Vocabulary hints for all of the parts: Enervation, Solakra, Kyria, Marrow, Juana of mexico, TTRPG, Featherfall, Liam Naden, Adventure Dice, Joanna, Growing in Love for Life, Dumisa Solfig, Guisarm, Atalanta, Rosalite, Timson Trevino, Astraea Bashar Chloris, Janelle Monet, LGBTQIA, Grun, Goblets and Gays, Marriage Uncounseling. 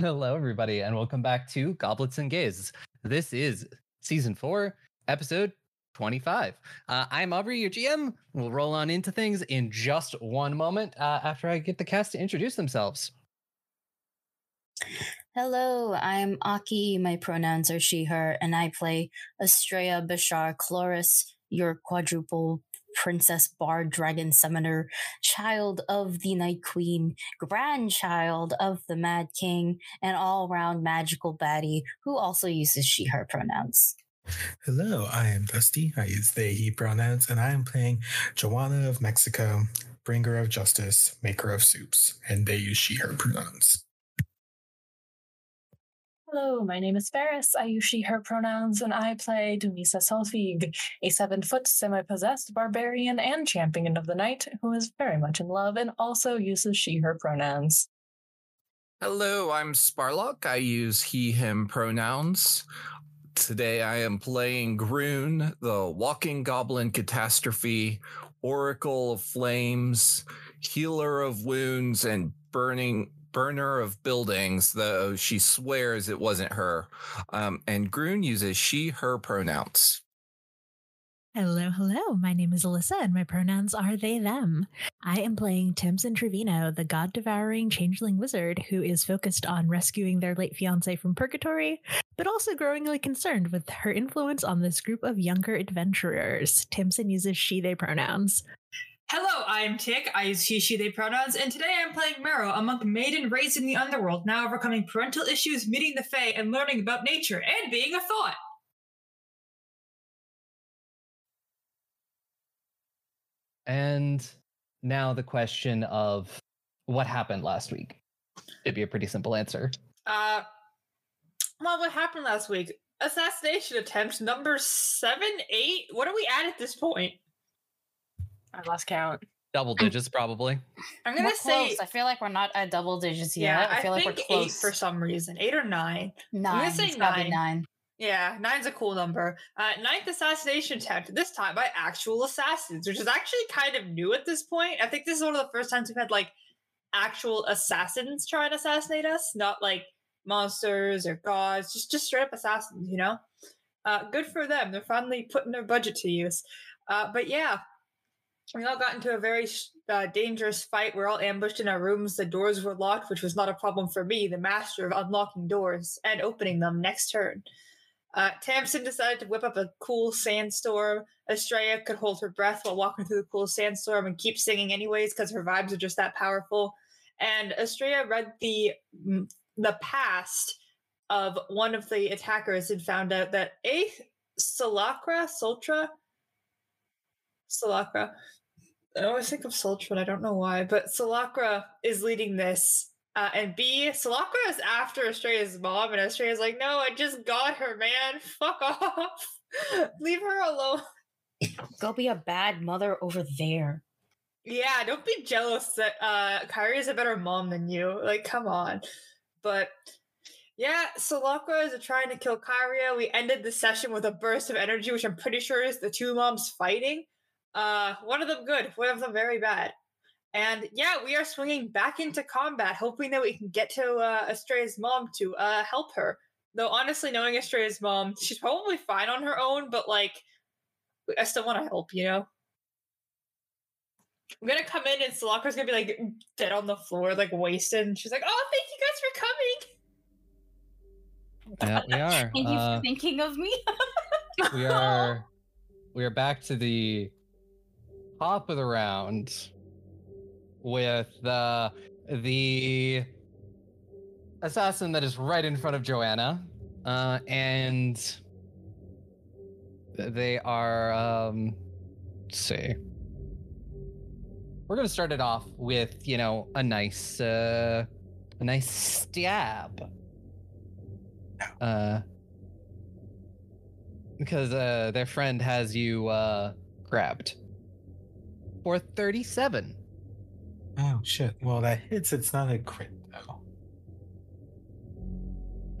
Hello, everybody, and welcome back to Goblets and Gays. This is Season 4, Episode 25. I'm Aubrey, your GM. We'll roll on into things in just one moment after I get the cast to introduce themselves. Hello, I'm Aki. My pronouns are she, her, and I play Astraea Bashar Chloris, your quadruple princess bard dragon summoner, child of the Night Queen, grandchild of the Mad King, and all-round magical baddie who also uses she, her pronouns. Hello, I am Dusty. I use they, he pronouns, and I am playing Juana of Mexico, bringer of justice, maker of soups, and they use she, her pronouns. Hello, my name is Ferris. I use she, her pronouns, and I play Dumisa Solfig, a 7-foot semi-possessed barbarian and champion of the night who is very much in love and also uses she, her pronouns. Hello, I'm Sparlock. I use he, him pronouns. Today I am playing Grun, the walking goblin catastrophe, oracle of flames, healer of wounds, and burner of buildings, though she swears it wasn't her. And Grun uses she, her pronouns. Hello. My name is Alyssa, and my pronouns are they, them. I am playing Timson Trevino, the god-devouring changeling wizard who is focused on rescuing their late fiancé from purgatory, but also growingly concerned with her influence on this group of younger adventurers. Timson uses she, they pronouns. Hello, I'm Tick. I use he, she, they pronouns, and today I'm playing Marrow, a monk maiden raised in the underworld, now overcoming parental issues, meeting the Fae, and learning about nature, and being a thought. And now the question of what happened last week. It'd be a pretty simple answer. What happened last week? Assassination attempt number 7, 8? What are we at this point? I lost count. Double digits, probably. I'm going to say... Close. I feel like we're not at double digits yet. Yeah, I feel like we're close. 8 for some reason. 8 or 9. 9. I'm going to say 9. Yeah, 9's a cool number. 9th assassination attempt, this time by actual assassins, which is actually kind of new at this point. I think this is one of the first times we've had, like, actual assassins try and assassinate us, not, like, monsters or gods, just straight-up assassins, you know? Good for them. They're finally putting their budget to use. But yeah... We all got into a very dangerous fight. We're all ambushed in our rooms. The doors were locked, which was not a problem for me, the master of unlocking doors and opening them next turn. Tamsin decided to whip up a cool sandstorm. Astraea could hold her breath while walking through the cool sandstorm and keep singing anyways because her vibes are just that powerful. And Astraea read the past of one of the attackers and found out that Solakra. I always think of Soltron, I don't know why, but Solakra is leading this. And B, Solakra is after Astraea's mom, and Astraea's like, no, I just got her, man. Fuck off. Leave her alone. Go be a bad mother over there. Yeah, don't be jealous that Kyria's a better mom than you. Like, come on. But... yeah, Solakra is trying to kill Kyria. We ended the session with a burst of energy, which I'm pretty sure is the two moms fighting. One of them good, one of them very bad. And yeah, we are swinging back into combat, hoping that we can get to Astraea's mom to help her. Though honestly, knowing Astraea's mom, she's probably fine on her own, but like, I still want to help, you know? I'm going to come in and Solakra's going to be like dead on the floor, like wasted. And she's like, oh, thank you guys for coming. Yeah, we are. Thank you for thinking of me. We are back to the top of the round with the assassin that is right in front of Joanna, and they are. Let's see. We're gonna start it off with a nice stab. Because their friend has you grabbed for 37. Oh shit! Well, that hits. It's not a crit though.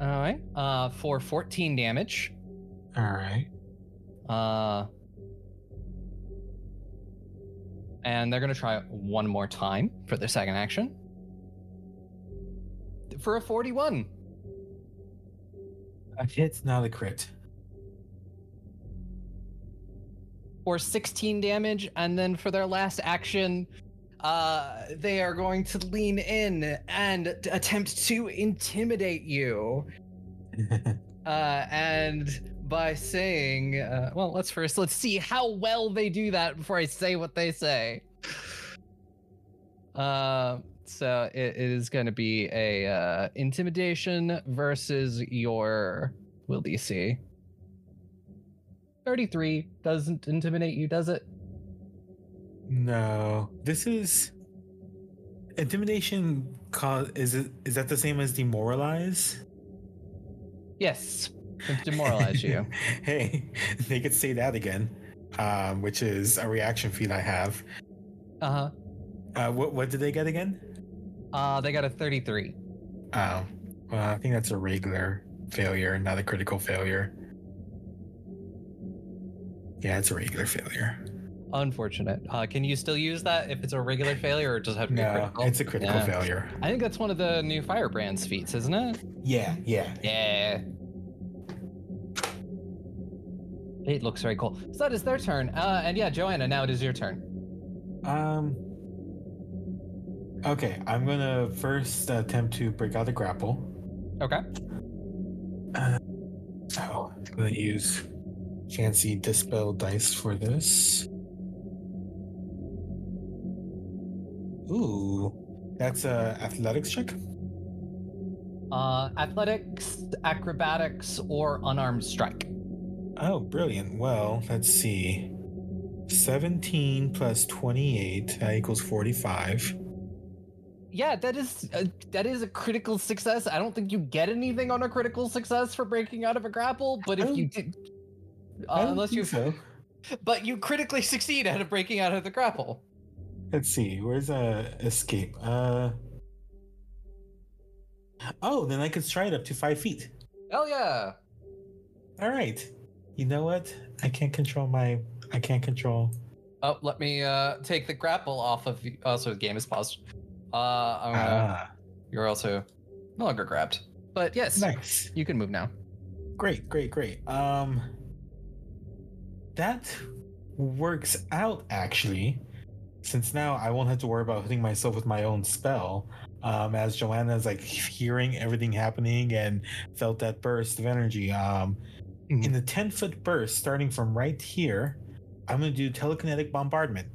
All right. For 14 damage. All right. And they're gonna try one more time for their second action. for a 41. A hit's not a crit. For 16 damage, and then for their last action, they are going to lean in and attempt to intimidate you. And by saying, well, let's see how well they do that before I say what they say. So it is going to be a intimidation versus your will DC. 33 doesn't intimidate you, does it? No. This is intimidation. Is that the same as demoralize? Yes, demoralize you. Hey, they could say that again, which is a reaction feat I have. Uh-huh. What did they get again? They got a 33. Oh, well, I think that's a regular failure, not a critical failure. Yeah, it's a regular failure. Unfortunate. Can you still use that if it's a regular failure, or does it have to be critical? No, it's a critical failure. I think that's one of the new Firebrand's feats, isn't it? Yeah. It looks very cool. So that is their turn. And yeah, Joanna, now it is your turn. Okay, I'm going to first attempt to break out the grapple. Okay. I'm going to use fancy dispel dice for this. Ooh, that's a athletics check. Athletics, acrobatics, or unarmed strike. Oh, brilliant. Well, let's see. 17 plus 28 equals 45. Yeah, that is a critical success. I don't think you get anything on a critical success for breaking out of a grapple, but if you did, unless you fail, so. But you critically succeed at breaking out of the grapple. Let's see, where's escape? Oh, then I could stride up to 5 feet. Hell yeah! All right. You know what? I can't control. Oh, let me take the grapple off of you. Oh, so the game is paused. You're also no longer grabbed. But yes, nice. You can move now. Great. That works out, actually, since now I won't have to worry about hitting myself with my own spell. As Joanna's like hearing everything happening and felt that burst of energy. In the 10-foot burst, starting from right here, I'm going to do telekinetic bombardment.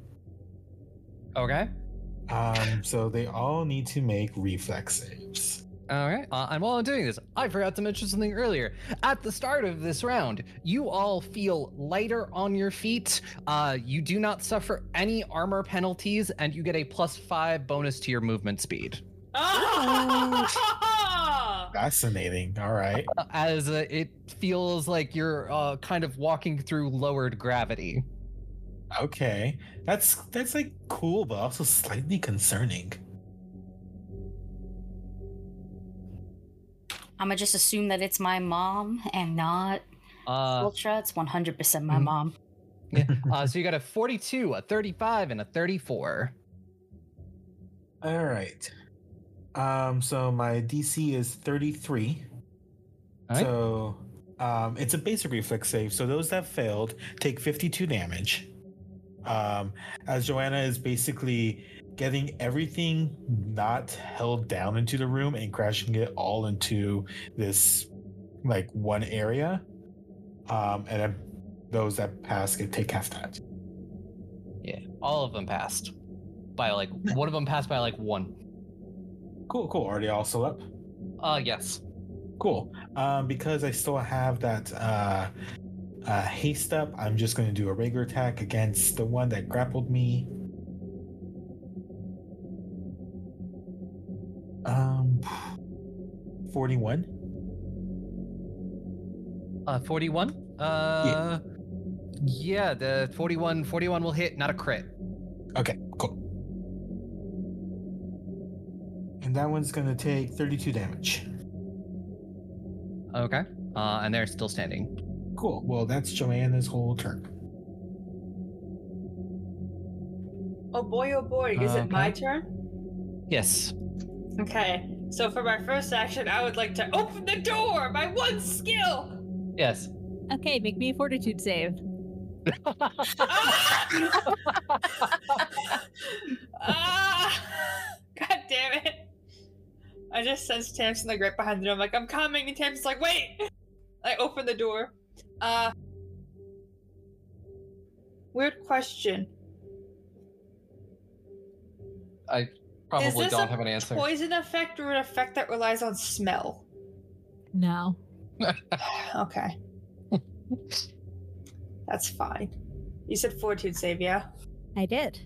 Okay. So they all need to make reflex saves. All right. And while I'm doing this, I forgot to mention something earlier. At the start of this round, you all feel lighter on your feet. You do not suffer any armor penalties, and you get a +5 bonus to your movement speed. Oh! Fascinating. All right. As it feels like you're kind of walking through lowered gravity. Okay, that's like cool, but also slightly concerning. I'm gonna just assume that it's my mom and not Ultra. It's 100% my mom. Yeah. So you got a 42, a 35, and a 34. All right. So my DC is 33. All right. So it's a basic reflex save. So those that failed take 52 damage. As Joanna is basically getting everything not held down into the room and crashing it all into this like one area, and then those that pass can take half that. Yeah, all of them passed by like one of them passed by like one. Cool. Are they all still up? Yes. Cool. Because I still have that haste up, I'm just going to do a regular attack against the one that grappled me. Um, 41? Yeah, the 41 will hit, not a crit. Okay, cool. And that one's going to take 32 damage. Okay. And they're still standing. Cool. Well, that's Joanna's whole turn. Oh boy, is it my turn? Yes. Okay. So for my first action, I would like to open the door, my one skill. Yes. Okay, make me a fortitude save. God damn it. I just sensed Tamsin like right behind the door. I'm like, I'm coming, and Tamsin's like, wait! I open the door. Weird question. I probably don't have an answer. Is this a poison effect or an effect that relies on smell? No. Okay. That's fine. You said fortitude save, yeah? I did.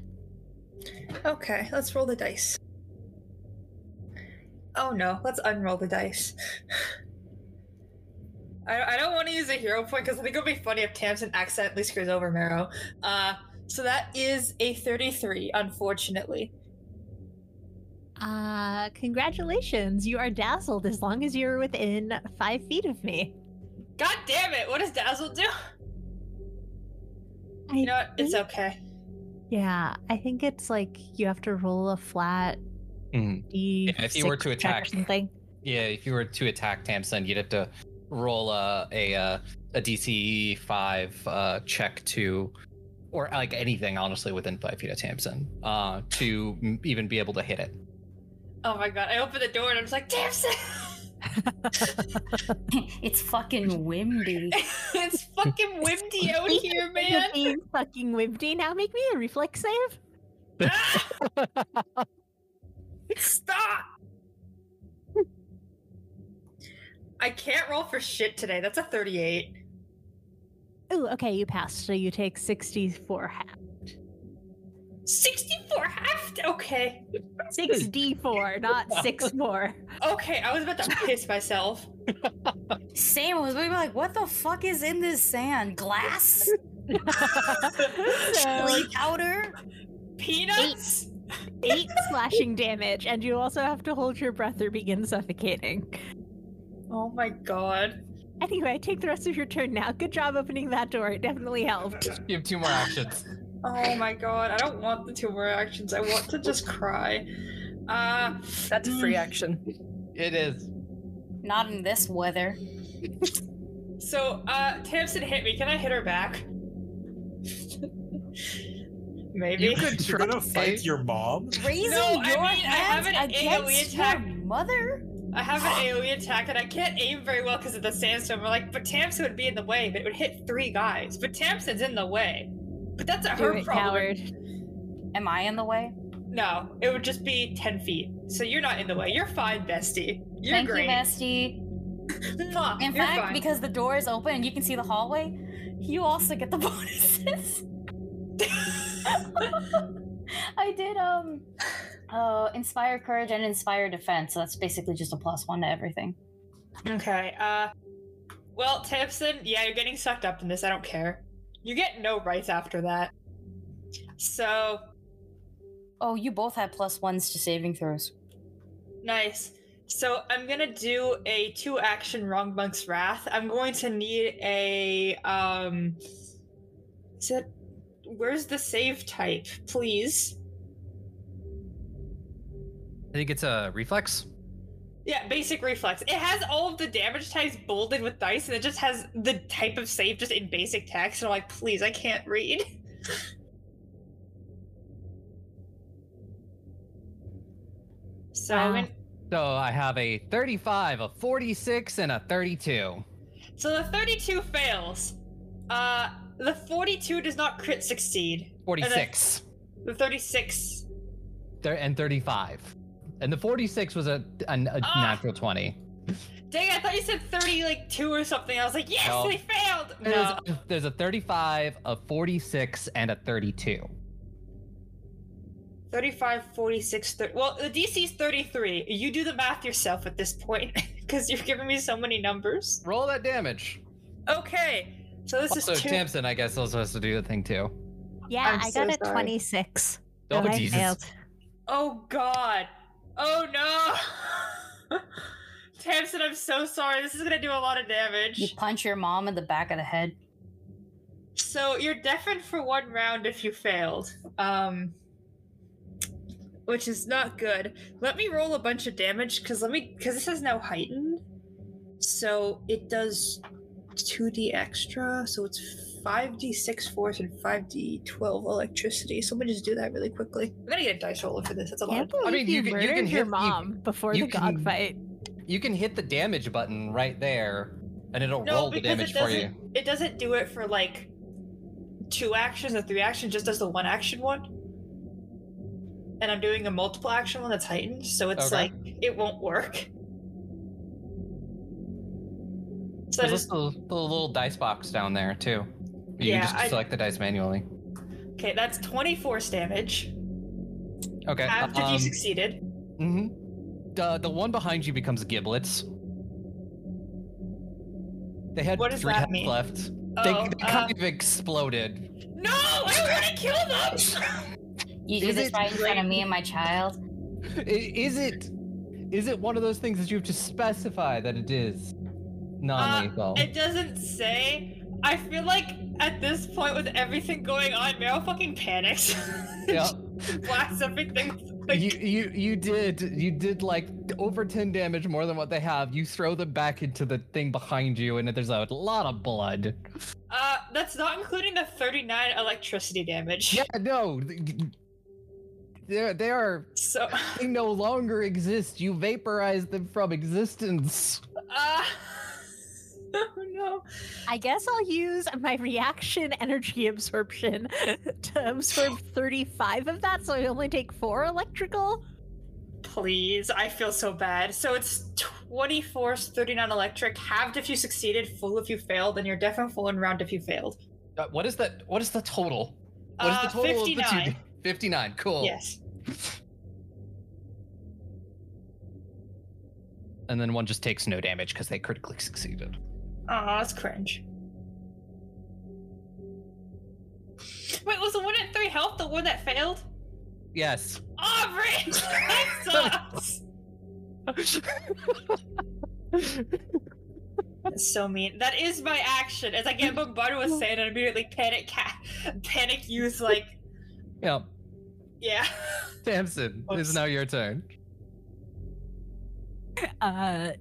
Okay, let's roll the dice. Oh no, let's unroll the dice. I don't want to use a hero point because I think it would be funny if Tamsin accidentally screws over Marrow. So that is a 33, unfortunately. Congratulations. You are dazzled as long as you're within 5 feet of me. God damn it. What does dazzle do? You know what? It's okay. Yeah, I think it's like you have to roll a flat D6 if you were to attack or something. Yeah, if you were to attack Tamsin, you'd have to roll a DC 5 check to, or like anything honestly within 5 feet of Tamsin to even be able to hit it. Oh my god! I opened the door and I'm just like, Tamsin. It's fucking windy. It's fucking windy out here, man. It's fucking windy. Now make me a reflex save. Stop! I can't roll for shit today. That's a 38. Ooh, okay, you passed. So you take 64 halved. 64 halved? Okay. 6d4, not 6 more. Okay, I was about to piss myself. Sam was really like, what the fuck is in this sand? Glass? Chili powder? Peanuts? 8 slashing damage, and you also have to hold your breath or begin suffocating. Oh my god. Anyway, take the rest of your turn now. Good job opening that door. It definitely helped. You have 2 more actions. Oh my god. I don't want the 2 more actions. I want to just cry. That's a free action. It is. Not in this weather. So, Tamsin hit me. Can I hit her back? Maybe. You're gonna fight your mom? Raising your mother? I have an AoE attack, and I can't aim very well because of the sandstorm. We're like, but Tamsin would be in the way, but it would hit 3 guys. But Tamsin's in the way. But that's her problem. Coward. Am I in the way? No, it would just be 10 feet. So you're not in the way. You're fine, bestie. You're great. Thank you, bestie. Fuck, in fact, fine. Because the door is open and you can see the hallway, you also get the bonuses. I did, inspire courage and inspire defense, so that's basically just a +1 to everything. Okay, well, Tamsin, yeah, you're getting sucked up in this, I don't care. You get no rights after that. So... Oh, you both have +1s to saving throws. Nice. So I'm gonna do a 2-action Wrong Monk's Wrath. I'm going to need a, is it... Where's the save type, please? I think it's a reflex. Yeah, basic reflex. It has all of the damage types bolded with dice, and it just has the type of save just in basic text. And I'm like, please, I can't read. So I have a 35, a 46, and a 32. So the 32 fails. The 42 does not crit succeed. 46. The 36. And 35. And the 46 was a natural 20. Dang, I thought you said 30, like 2 or something. I was like, yes, they failed! No. There's a 35, a 46, and a 32. 35, 46, 30. Well, the DC's 33. You do the math yourself at this point, because you've given me so many numbers. Roll that damage. Okay. So this is Tamsin, I guess, also has to do the thing too. Yeah, I got a 26. Oh, Jesus. Failed. Oh, God. Oh, no. Tamsin, I'm so sorry. This is going to do a lot of damage. You punch your mom in the back of the head. So you're deafened for 1 round if you failed, which is not good. Let me roll a bunch of damage, because this is now heightened. So it does 2d extra, so it's 5d6 force and 5d12 electricity. So let me just do that really quickly. I'm gonna get a dice roller for this. That's a lot. I mean, you can hit your mom before the god fight. You can hit the damage button right there, and it'll roll the damage for you. It doesn't do it for like 2 actions or 3 actions. Just does the 1 action one. And I'm doing a multiple action one that's heightened, so it's like it won't work. So there's just the little dice box down there too. You can just select the dice manually. Okay, that's 20 force damage. Okay. After you succeeded. Mm-hmm. The one behind you becomes giblets. They had 3 heads left. Oh, they kind of exploded. No! I want to kill them! You do this right in front of me and my child? Is it one of those things that you have to specify that it is non-lethal? It doesn't say. I feel like at this point with everything going on, Marrow fucking panics. Yep. Blacks everything. Like... You did like over 10 damage more than what they have. You throw them back into the thing behind you, and there's a lot of blood. That's not including the 39 electricity damage. Yeah, no. They no longer exist. You vaporized them from existence. Oh no. I guess I'll use my reaction energy absorption to absorb 35 of that, so I only take 4 electrical. Please, I feel so bad. So it's 20 force, 39 electric, halved if you succeeded, full if you failed, and you're deaf and full and round if you failed. What is the total? What is the total 59. Of the 59, cool. Yes. And then one just takes no damage because they critically succeeded. Aw, that's cringe. Wait, was the one at 3 health the one that failed? Yes. Oh, Rich! That sucks! That's so mean. That is my action. As I get bombarded with sand, I immediately panic use, like... Yep. Yeah. Timson, it is now your turn.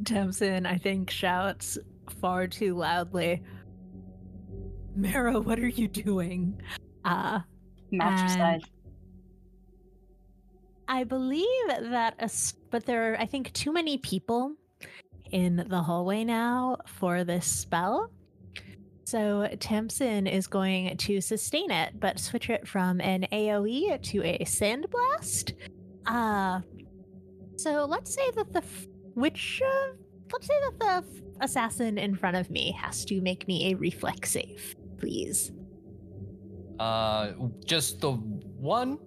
Timson, I think, shouts far too loudly, Marrow, what are you doing? Matricide. I believe that, but there are, I think, too many people in the hallway now for this spell. So Timson is going to sustain it, but switch it from an AoE to a sandblast. So let's say that the assassin in front of me has to make me a reflex save, please. Just the one?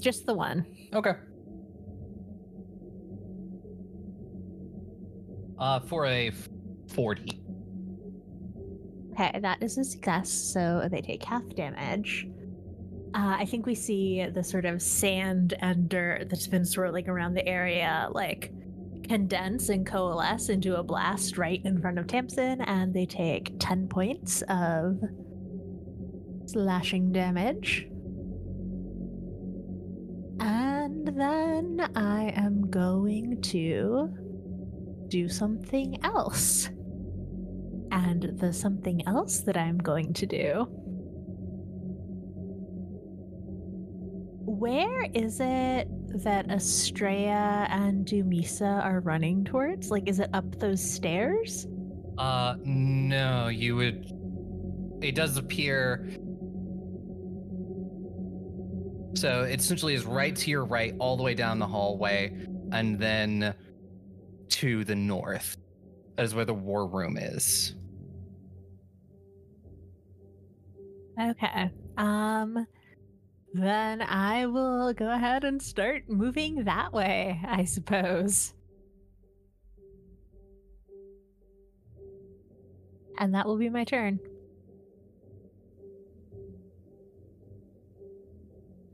Just the one. Okay. For a 40. Okay, that is a success, so they take half damage. I think we see the sort of sand and dirt that's been swirling around the area, like, condense and coalesce into a blast right in front of Timson, and they take 10 points of slashing damage. And then I am going to do something else. And the something else that I'm going to do... Where is it that Astraea and Dumisa are running towards? Like, is it up those stairs? No, you would... It does appear... So it essentially is right to your right, all the way down the hallway, and then to the north. That is where the war room is. Okay. Then I will go ahead and start moving that way, I suppose. And that will be my turn.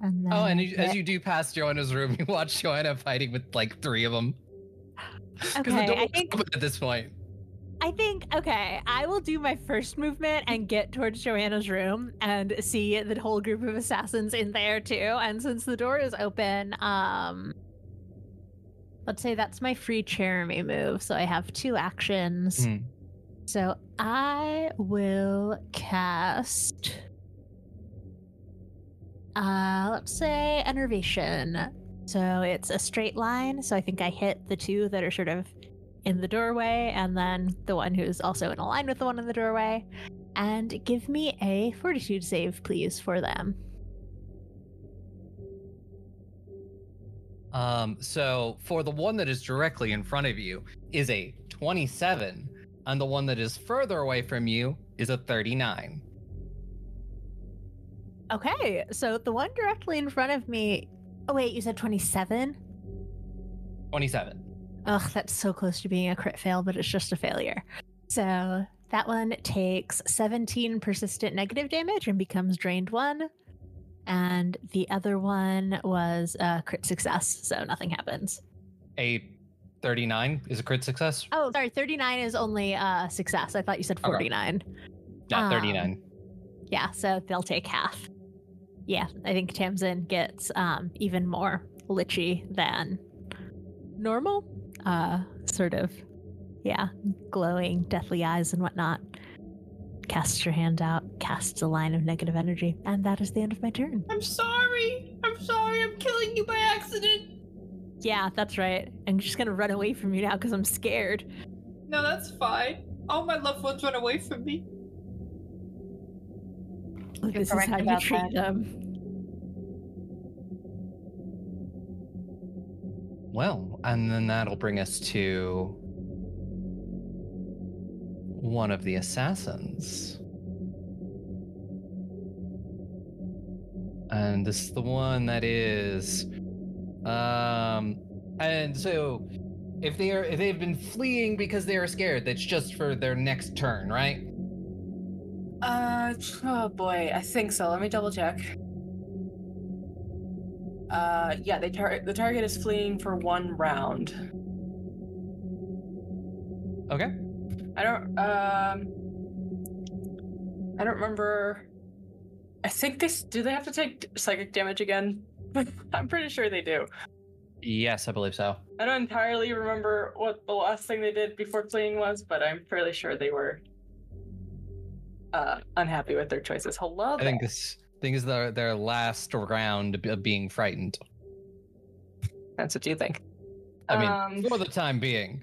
And then as you do pass Joanna's room, you watch Joanna fighting with like 3 of them. Okay, I think at this point. I I think, okay, I will do my first movement and get towards Joanna's room and see the whole group of assassins in there too. And since the door is open, let's say that's my free Jeremy move. So I have two actions. Mm. So I will cast, let's say Enervation. So it's a straight line. So I think I hit the two that are sort of in the doorway and then the one who's also in a line with the one in the doorway. And give me a fortitude save, please, for them. So for the one that is directly in front of you is a 27, and the one that is further away from you is a 39. Okay, so the one directly in front of me... Oh, wait, you said 27? 27. Ugh, that's so close to being a crit fail, but it's just a failure. So that one takes 17 persistent negative damage and becomes drained one. And the other one was a crit success, so nothing happens. A 39 is a crit success? Oh, sorry, 39 is only a success. I thought you said 49. Okay. Not 39. Yeah, so they'll take half. Yeah, I think Tamsin gets even more lichy than normal. Sort of, yeah, glowing deathly eyes and whatnot. Casts your hand out, casts a line of negative energy, and that is the end of my turn. I'm sorry, I'm killing you by accident. Yeah, that's right. I'm just gonna run away from you now because I'm scared. No, that's fine. All my loved ones run away from me. This is how you treat them. Well, and then that'll bring us to one of the assassins. And this is the one that is... and so if they've been fleeing because they are scared, that's just for their next turn, right? Oh boy, I think so. Let me double check. Yeah, the target is fleeing for one round. Okay. I don't remember. I think do they have to take psychic damage again? I'm pretty sure they do. Yes, I believe so. I don't entirely remember what the last thing they did before fleeing was, but I'm fairly sure they were unhappy with their choices. Hello there. I think this is their last round of being frightened. That's what you think. I mean, for the time being.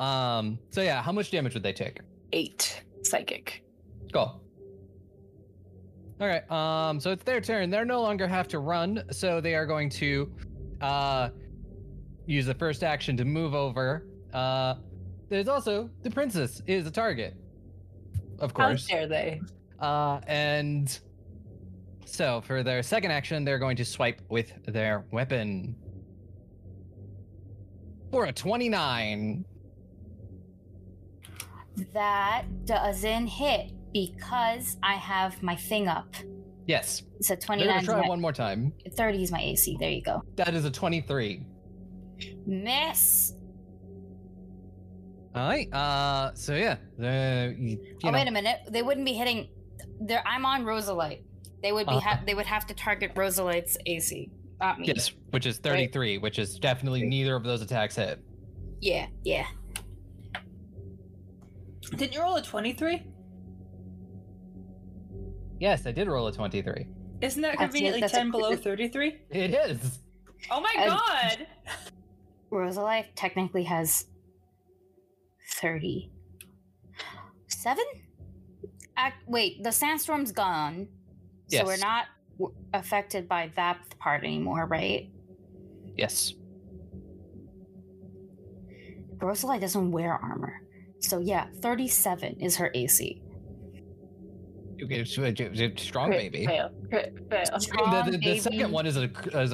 So yeah, how much damage would they take? 8 psychic. Cool. All right. So it's their turn. They no longer have to run, so they are going to use the first action to move over. There's also the princess is a target. Of course. How dare they? And so for their second action, they're going to swipe with their weapon for a 29. That doesn't hit because I have my thing up. Yes. So 29. They're going to try one more time. 30 is my AC. There you go. That is a 23. Miss. All right. So yeah. Wait a minute. They wouldn't be hitting. I'm on Rosalite. They would be. They would have to target Rosalite's AC, not me. Yes, which is 33, right? Which is definitely neither of those attacks hit. Yeah. Did you roll a 23? Yes, I did roll a 23. Isn't that conveniently 10 below 33? It is. Oh my god! Rosalite technically has 37? Wait, the sandstorm's gone. So yes. We're not affected by that part anymore, right? Yes. Rosalite doesn't wear armor. So yeah, 37 is her AC. Okay, strong crit baby. Fail. The second one is a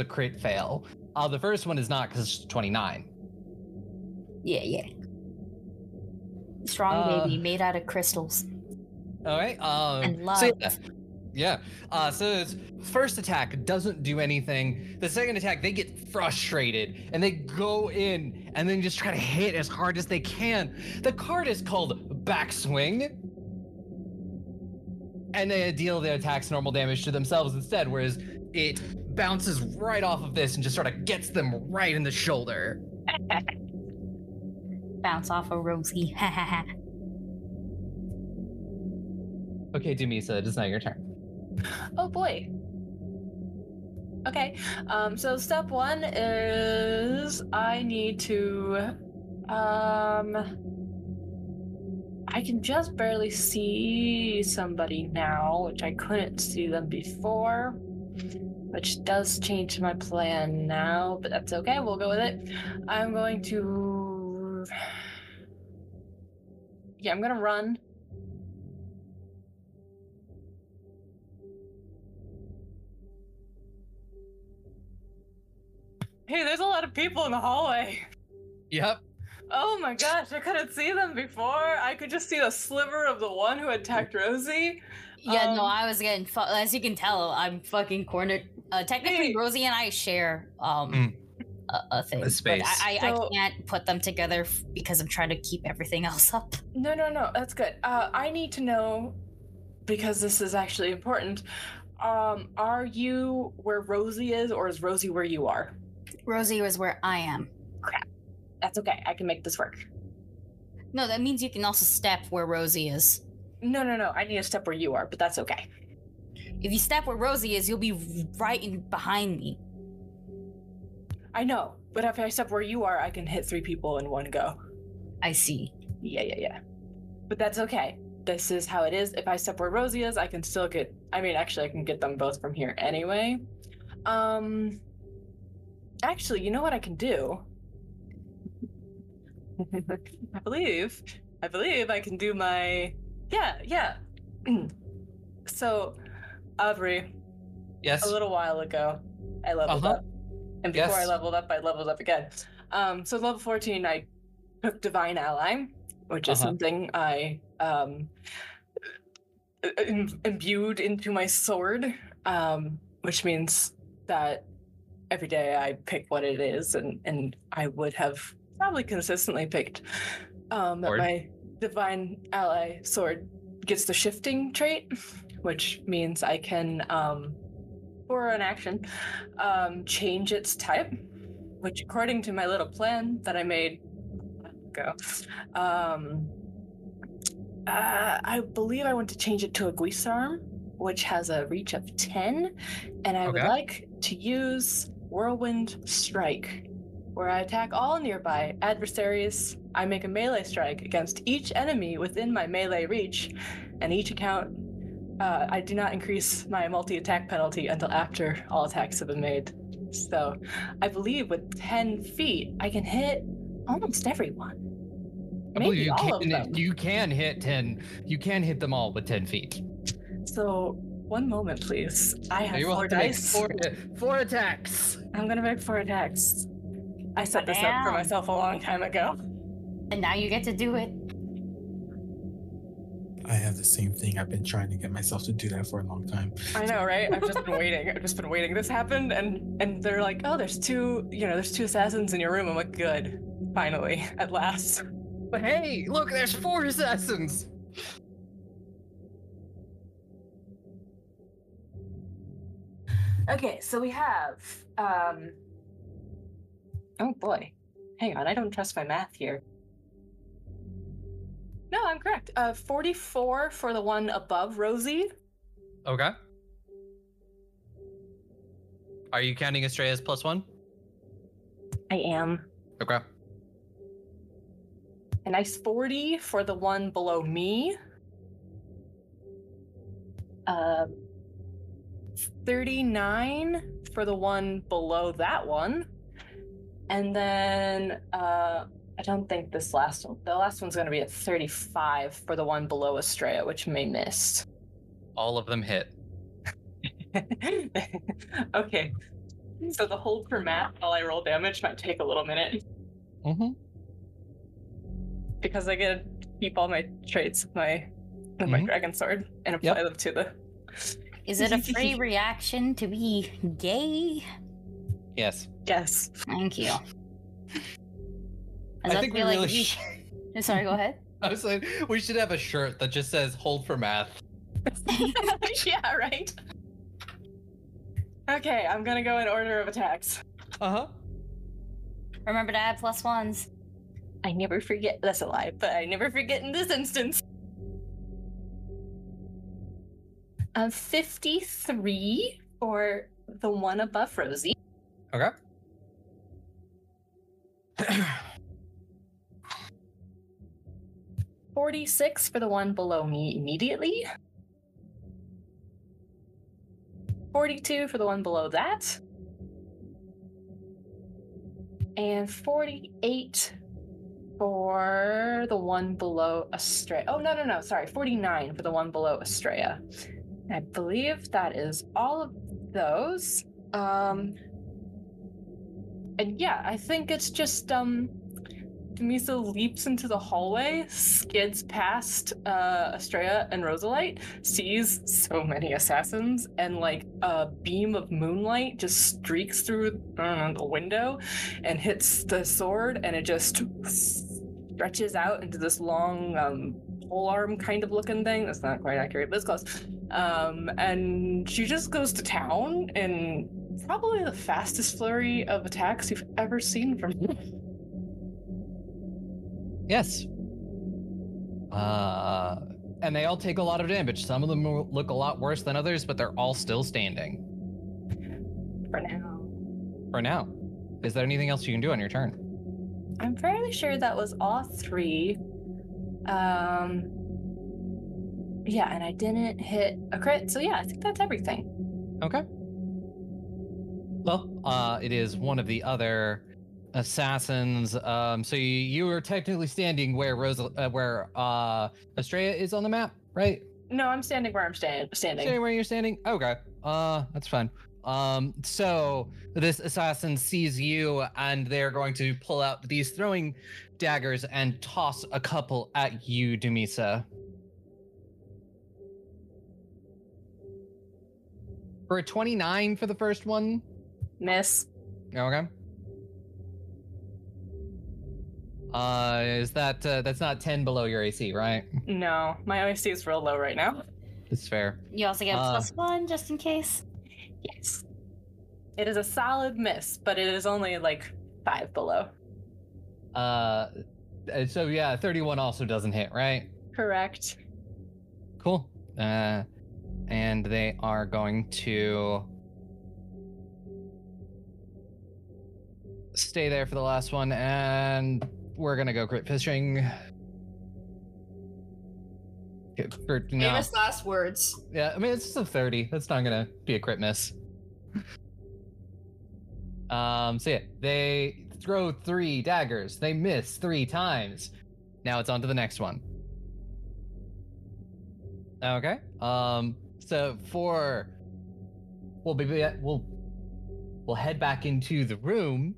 crit fail. The first one is not because it's 29. Yeah. Strong baby made out of crystals. All right. And love. So yeah. Yeah. So it's first attack doesn't do anything. The second attack, they get frustrated and they go in and then just try to hit as hard as they can. The card is called Backswing. And they deal the attack's normal damage to themselves instead, whereas it bounces right off of this and just sort of gets them right in the shoulder. Bounce off of Rosie. Okay, Dumisa, it is now your turn. Oh boy. Okay, so step one is I need to, I can just barely see somebody now, which I couldn't see them before, which does change my plan now, but that's okay, we'll go with it. I'm going to... yeah, I'm gonna run. Hey, there's a lot of people in the hallway. Yep. Oh my gosh, I couldn't see them before. I could just see a sliver of the one who attacked Rosie. Yeah, no, I was getting... as you can tell, I'm fucking cornered. Technically, hey. Rosie and I share a thing. A space. But I can't put them together because I'm trying to keep everything else up. No, that's good. I need to know, because this is actually important, are you where Rosie is, or is Rosie where you are? Rosie was where I am. Crap. That's okay. I can make this work. No, that means you can also step where Rosie is. No. I need to step where you are, but that's okay. If you step where Rosie is, you'll be right in behind me. I know, but if I step where you are, I can hit 3 people in one go. I see. Yeah. But that's okay. This is how it is. If I step where Rosie is, I can still get... I can get them both from here anyway. Actually, you know what I can do? I believe I can do my... Yeah. So, Avery. Yes? A little while ago, I leveled up. And before I leveled up again. So level 14, I took Divine Ally, which is something I imbued into my sword, which means that every day I pick what it is, and I would have probably consistently picked that my Divine Ally sword gets the shifting trait, which means I can, for an action, change its type, which according to my little plan that I made a while ago, I believe I want to change it to a Guisarm, which has a reach of 10, and I would like to use Whirlwind Strike, where I attack all nearby adversaries. I make a melee strike against each enemy within my melee reach, and each account, I do not increase my multi-attack penalty until after all attacks have been made. So I believe with 10 feet, I can hit almost everyone. Maybe all of them. You can hit 10. You can hit them all with 10 feet. So... one moment, please. I have 4 dice. 4 attacks. I'm going to make 4 attacks. I set this up for myself a long time ago. And now you get to do it. I have the same thing. I've been trying to get myself to do that for a long time. I know, right? I've just been waiting. This happened, and they're like, oh, there's two assassins in your room. I'm like, good. Finally. At last. But hey, look, there's 4 assassins. Okay, so we have, oh boy, hang on, I don't trust my math here. No, I'm correct. 44 for the one above Rosie. Okay. Are you counting Astraea as +1? I am. Okay. A nice 40 for the one below me. 39 for the one below that one, and then I don't think this last one. The last one's going to be at 35 for the one below Astraea, which may miss. All of them hit. Okay, so the hold for math while I roll damage might take a little minute. Because I get to keep all my traits of my dragon sword and apply them to the Is it a free reaction to be gay? Yes. Yes. Thank you. I think we really should... Sorry, go ahead. I was like, we should have a shirt that just says, hold for math. Yeah, right? Okay, I'm gonna go in order of attacks. Uh-huh. Remember to add +1s. I never forget. That's a lie, but I never forget in this instance. 53 for the one above Rosie. Okay. 46 for the one below me immediately. 42 for the one below that. And 48 for the one below Astraea. Oh, no, sorry. 49 for the one below Astraea. I believe that is all of those. And yeah, I think it's just, Dumisa leaps into the hallway, skids past Astraea and Rosalite, sees so many assassins, and like a beam of moonlight just streaks through the window and hits the sword, and it just stretches out into this long pole arm kind of looking thing. That's not quite accurate, but it's close. And she just goes to town in probably the fastest flurry of attacks you've ever seen from her. Yes. And they all take a lot of damage. Some of them look a lot worse than others, but they're all still standing. For now. For now. Is there anything else you can do on your turn? I'm fairly sure that was all three. Yeah, and I didn't hit a crit, so yeah, I think that's everything. Okay. Well, it is one of the other assassins. So you are technically standing where Astraea is on the map, right? No, I'm standing where I'm standing. Standing where you're standing? Okay. That's fine. So this assassin sees you, and they're going to pull out these throwing daggers and toss a couple at you, Dumisa. For a 29 for the first one. Miss. Okay. Is that that's not 10 below your AC, right? No, my AC is real low right now. That's fair. You also get +1 just in case. Yes. It is a solid miss, but it is only like 5 below. So yeah, 31 also doesn't hit, right? Correct. Cool. And they are going to stay there for the last one, and we're gonna go crit fishing. Famous last words. Yeah, I mean, it's just a 30. That's not gonna be a crit miss. So yeah, they throw 3 daggers. They miss 3 times. Now it's on to the next one. Okay. So we'll head back into the room.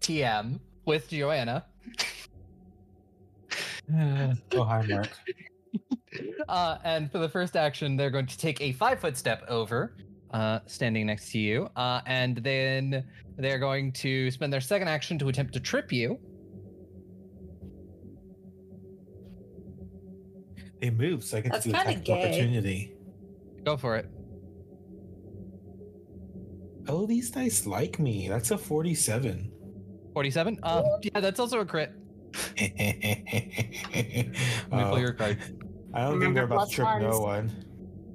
TM with Joanna. Go hard work. And for the first action, they're going to take a 5-foot step over, standing next to you, and then they're going to spend their second action to attempt to trip you. They move, so I get to do attack opportunity. Go for it. Oh, these dice like me. That's a 47. 47? Yeah, that's also a crit. Let me pull your card. I don't think they're about to trip no one.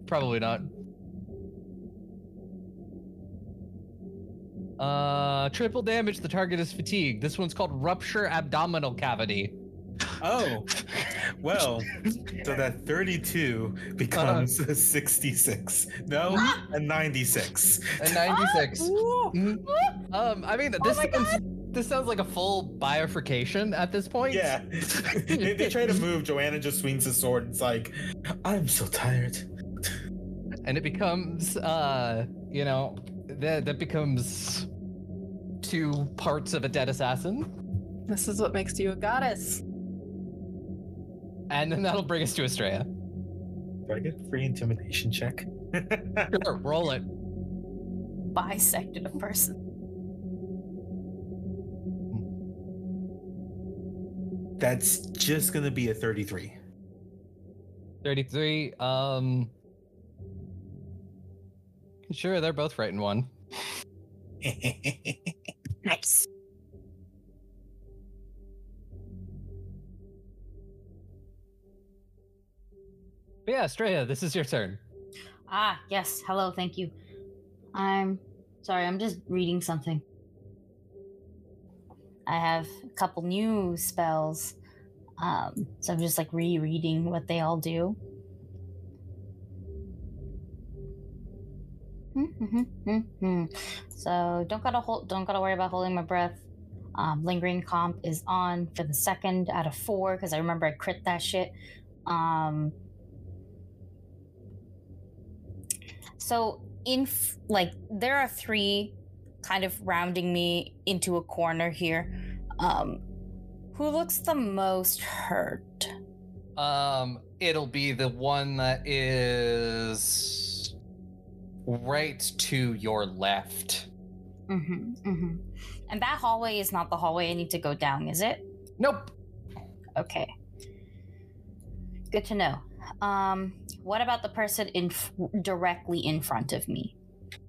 Probably not. Triple damage. The target is fatigued. This one's called rupture abdominal cavity. Oh, well, so that 32 becomes a 66. No, a 96. A 96. Mm-hmm. I mean, this sounds like a full bifurcation at this point. Yeah. They try to move. Joanna just swings the sword. It's like, I'm so tired. And it becomes, that becomes 2 parts of a dead assassin. This is what makes you a goddess. And then that'll bring us to Astraea. Do I get free intimidation check? Sure, roll it. Bisected a person. That's just gonna be a 33. 33. Sure, they're both right in one. Nice. But yeah, Astraea, this is your turn. Ah, yes. Hello, thank you. I'm sorry, I'm just reading something. I have a couple new spells, so I'm just like rereading what they all do. So don't gotta worry about holding my breath. Lingering Comp is on for the second out of four because I remember I crit that shit. So there are three kind of rounding me into a corner here. Who looks the most hurt? It'll be the one that is right to your left. And that hallway is not the hallway I need to go down, is it? Nope. Okay. Good to know. What about the person directly in front of me?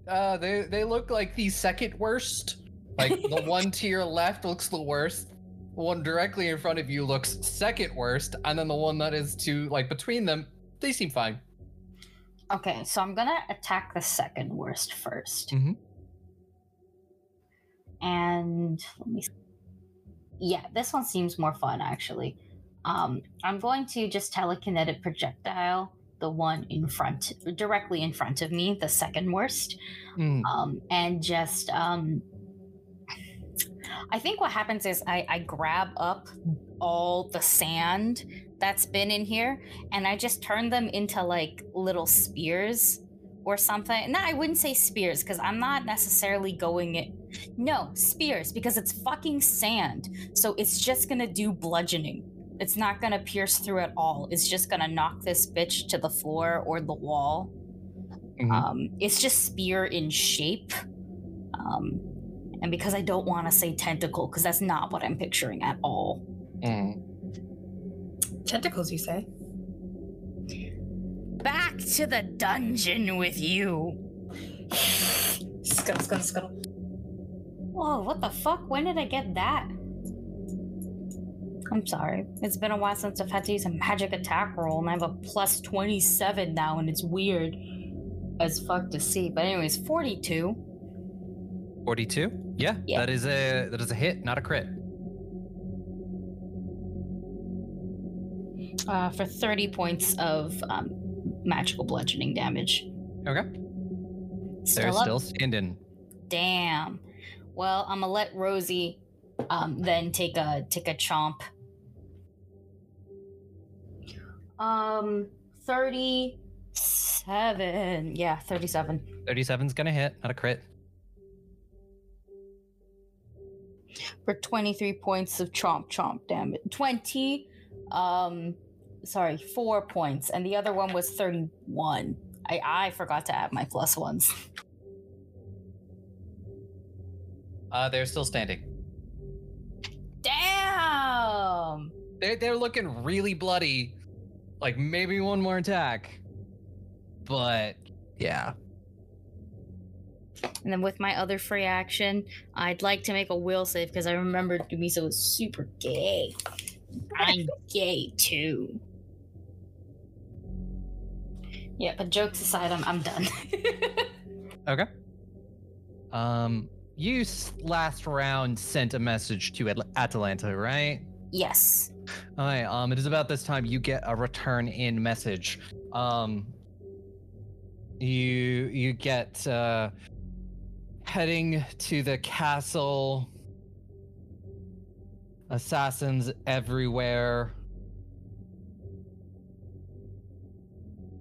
They look like the second worst. Like the one to your left looks the worst. The one directly in front of you looks second worst, and then the one that is between them, they seem fine. Okay, so I'm gonna attack the second worst first. And let me see. Yeah, this one seems more fun actually. I'm going to just telekinetic projectile the one directly in front of me, the second worst. And just, I think what happens is I grab up all the sand that's been in here and I just turn them into little spears or something. No, I wouldn't say spears because I'm not necessarily going it. No, spears, because it's fucking sand. So it's just going to do bludgeoning. It's not gonna pierce through at all. It's just gonna knock this bitch to the floor or the wall. It's just spear in shape. And because I don't wanna say tentacle, because that's not what I'm picturing at all. Tentacles, you say? Back to the dungeon with you. Scuttle. Whoa, what the fuck? When did I get that? I'm sorry. It's been a while since I've had to use a magic attack roll, and I have a plus 27 now, and it's weird as fuck to see. But anyways, 42. 42? Yeah. That is a hit, not a crit. For 30 points of magical bludgeoning damage. Okay. They're still standing. Damn. Well, I'm gonna let Rosie then take a chomp. 37. Yeah, 37. 37's gonna hit, not a crit. For 23 points of chomp damage. 4 points. And the other one was 31. I forgot to add my plus ones. They're still standing. Damn! They're looking really bloody. Maybe one more attack. But, yeah. And then with my other free action, I'd like to make a will save because I remembered Dumisa was super gay. I'm gay, too. Yeah, but jokes aside, I'm done. Okay. You last round sent a message to Atalanta, right? Yes. All right. It is about this time you get a return in message. You get heading to the castle. Assassins everywhere.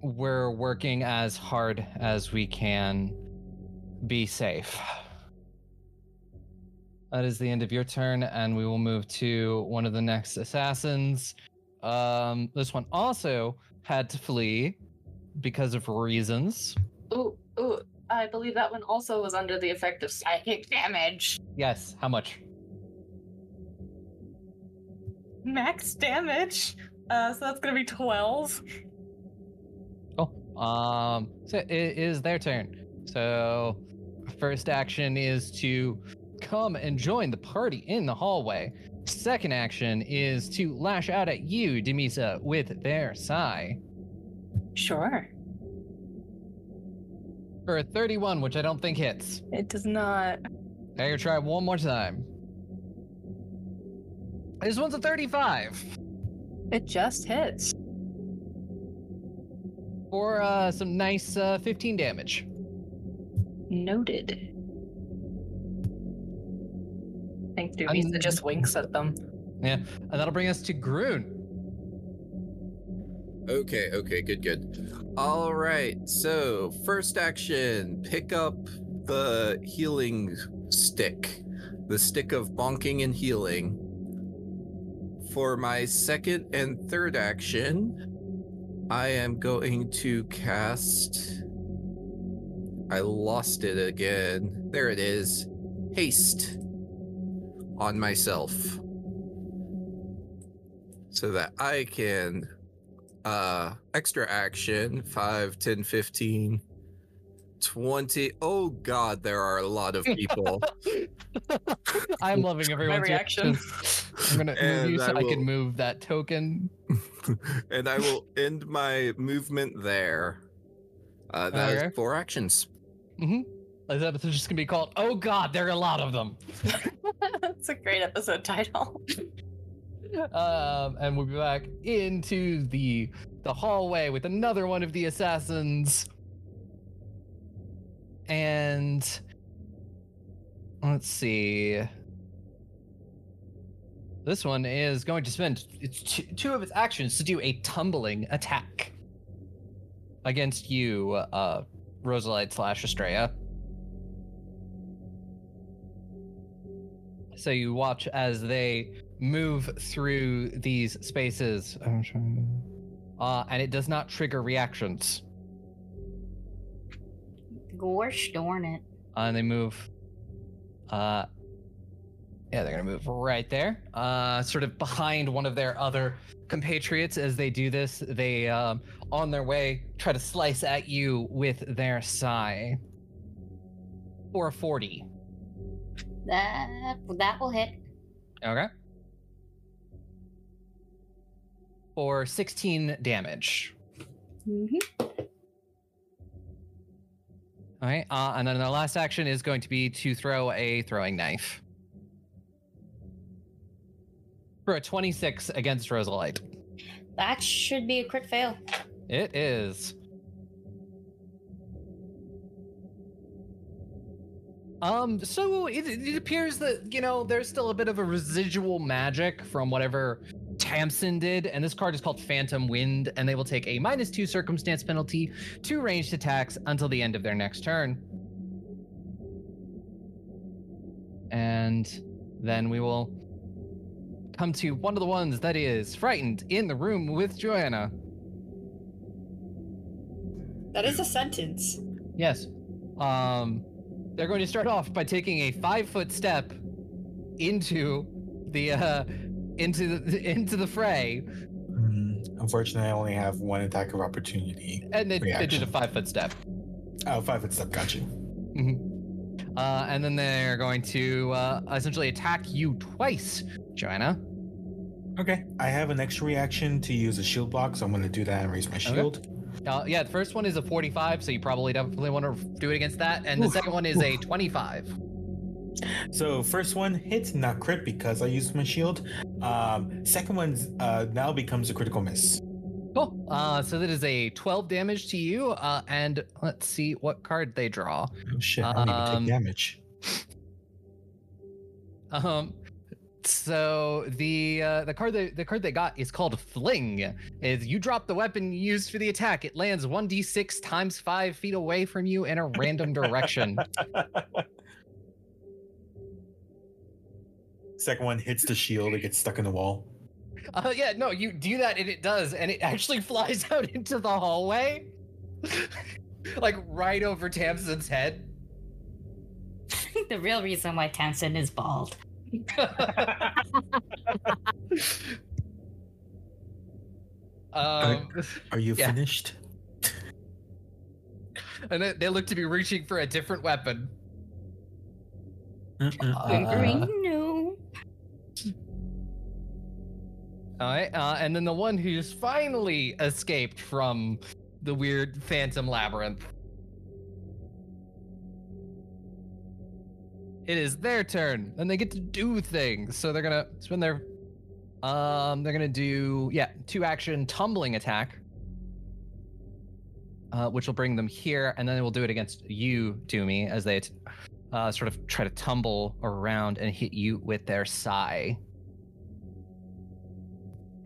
We're working as hard as we can. Be safe. That is the end of your turn, and we will move to one of the next assassins. This one also had to flee because of reasons. Ooh, I believe that one also was under the effect of psychic damage. Yes, how much? Max damage. So that's gonna be 12. Oh, so it is their turn. So first action is to come and join the party in the hallway. Second action is to lash out at you, Dumisa, with their sigh. Sure. For a 31, which I don't think hits. It does not. Now you're trying one more time. This one's a 35. It just hits. For some nice 15 damage. Noted. I think Dumisa just winks at them. Yeah, and that'll bring us to Grun. Okay, good. All right, so first action, pick up the healing stick. The stick of bonking and healing. For my second and third action, I am going to cast... I lost it again. There it is. Haste on myself. So that I can... extra action, 5, 10, 15, 20. Oh God, there are a lot of people. I'm loving everyone's reaction. I'm going to move you so I can move that token. And I will end my movement there. That is 4 actions. Mm-hmm. This episode's just going to be called, Oh God, there are a lot of them. That's a great episode title. And we'll be back into the hallway with another one of the assassins. And let's see. This one is going to spend two of its actions to do a tumbling attack against you, Rosalite / Astraea. So you watch as they move through these spaces. I'm trying to... and it does not trigger reactions. Gosh darn it. And they move... yeah, they're going to move right there. Sort of behind one of their other compatriots as they do this. They, on their way, try to slice at you with their sigh. Or a 40. That will hit. Okay. Or 16 damage. Mm-hmm. All right, and then the last action is going to be to throw a throwing knife. For a 26 against Rosalite. That should be a crit fail. It is. So it appears that, there's still a bit of a residual magic from whatever Timson did, and this card is called Phantom Wind, and they will take a -2 circumstance penalty to ranged attacks until the end of their next turn. And then we will come to one of the ones that is frightened in the room with Joanna. That is a sentence. Yes. They're going to start off by taking a 5-foot step into the fray. Unfortunately, I only have one attack of opportunity. And they did a 5-foot step. Oh, 5-foot step, gotcha. Mm-hmm. And then they're going to essentially attack you twice, Joanna. Okay, I have an extra reaction to use a shield block, so I'm going to do that and raise my shield. Okay. Yeah, the first one is a 45, so you probably definitely want to do it against that. And the second one is a 25. So first one hits, not crit because I used my shield. Second one now becomes a critical miss. Cool. So that is a 12 damage to you. And let's see what card they draw. Oh shit! I don't even take damage. So the card they got is called Fling. Is you drop the weapon used for the attack. It lands 1d6 times 5 feet away from you in a random direction. Second one hits the shield, it gets stuck in the wall. Yeah, no, you do that and it does, and it actually flies out into the hallway. like right over Tamsin's head. The real reason why Tamsin is bald. Are you finished? And they look to be reaching for a different weapon. No. All right, and then the one who's finally escaped from the weird phantom labyrinth. It is their turn, and they get to do things. So they're gonna spend their, they're gonna do two action tumbling attack, which will bring them here, and then they will do it against you, Doomy, as they sort of try to tumble around and hit you with their sai.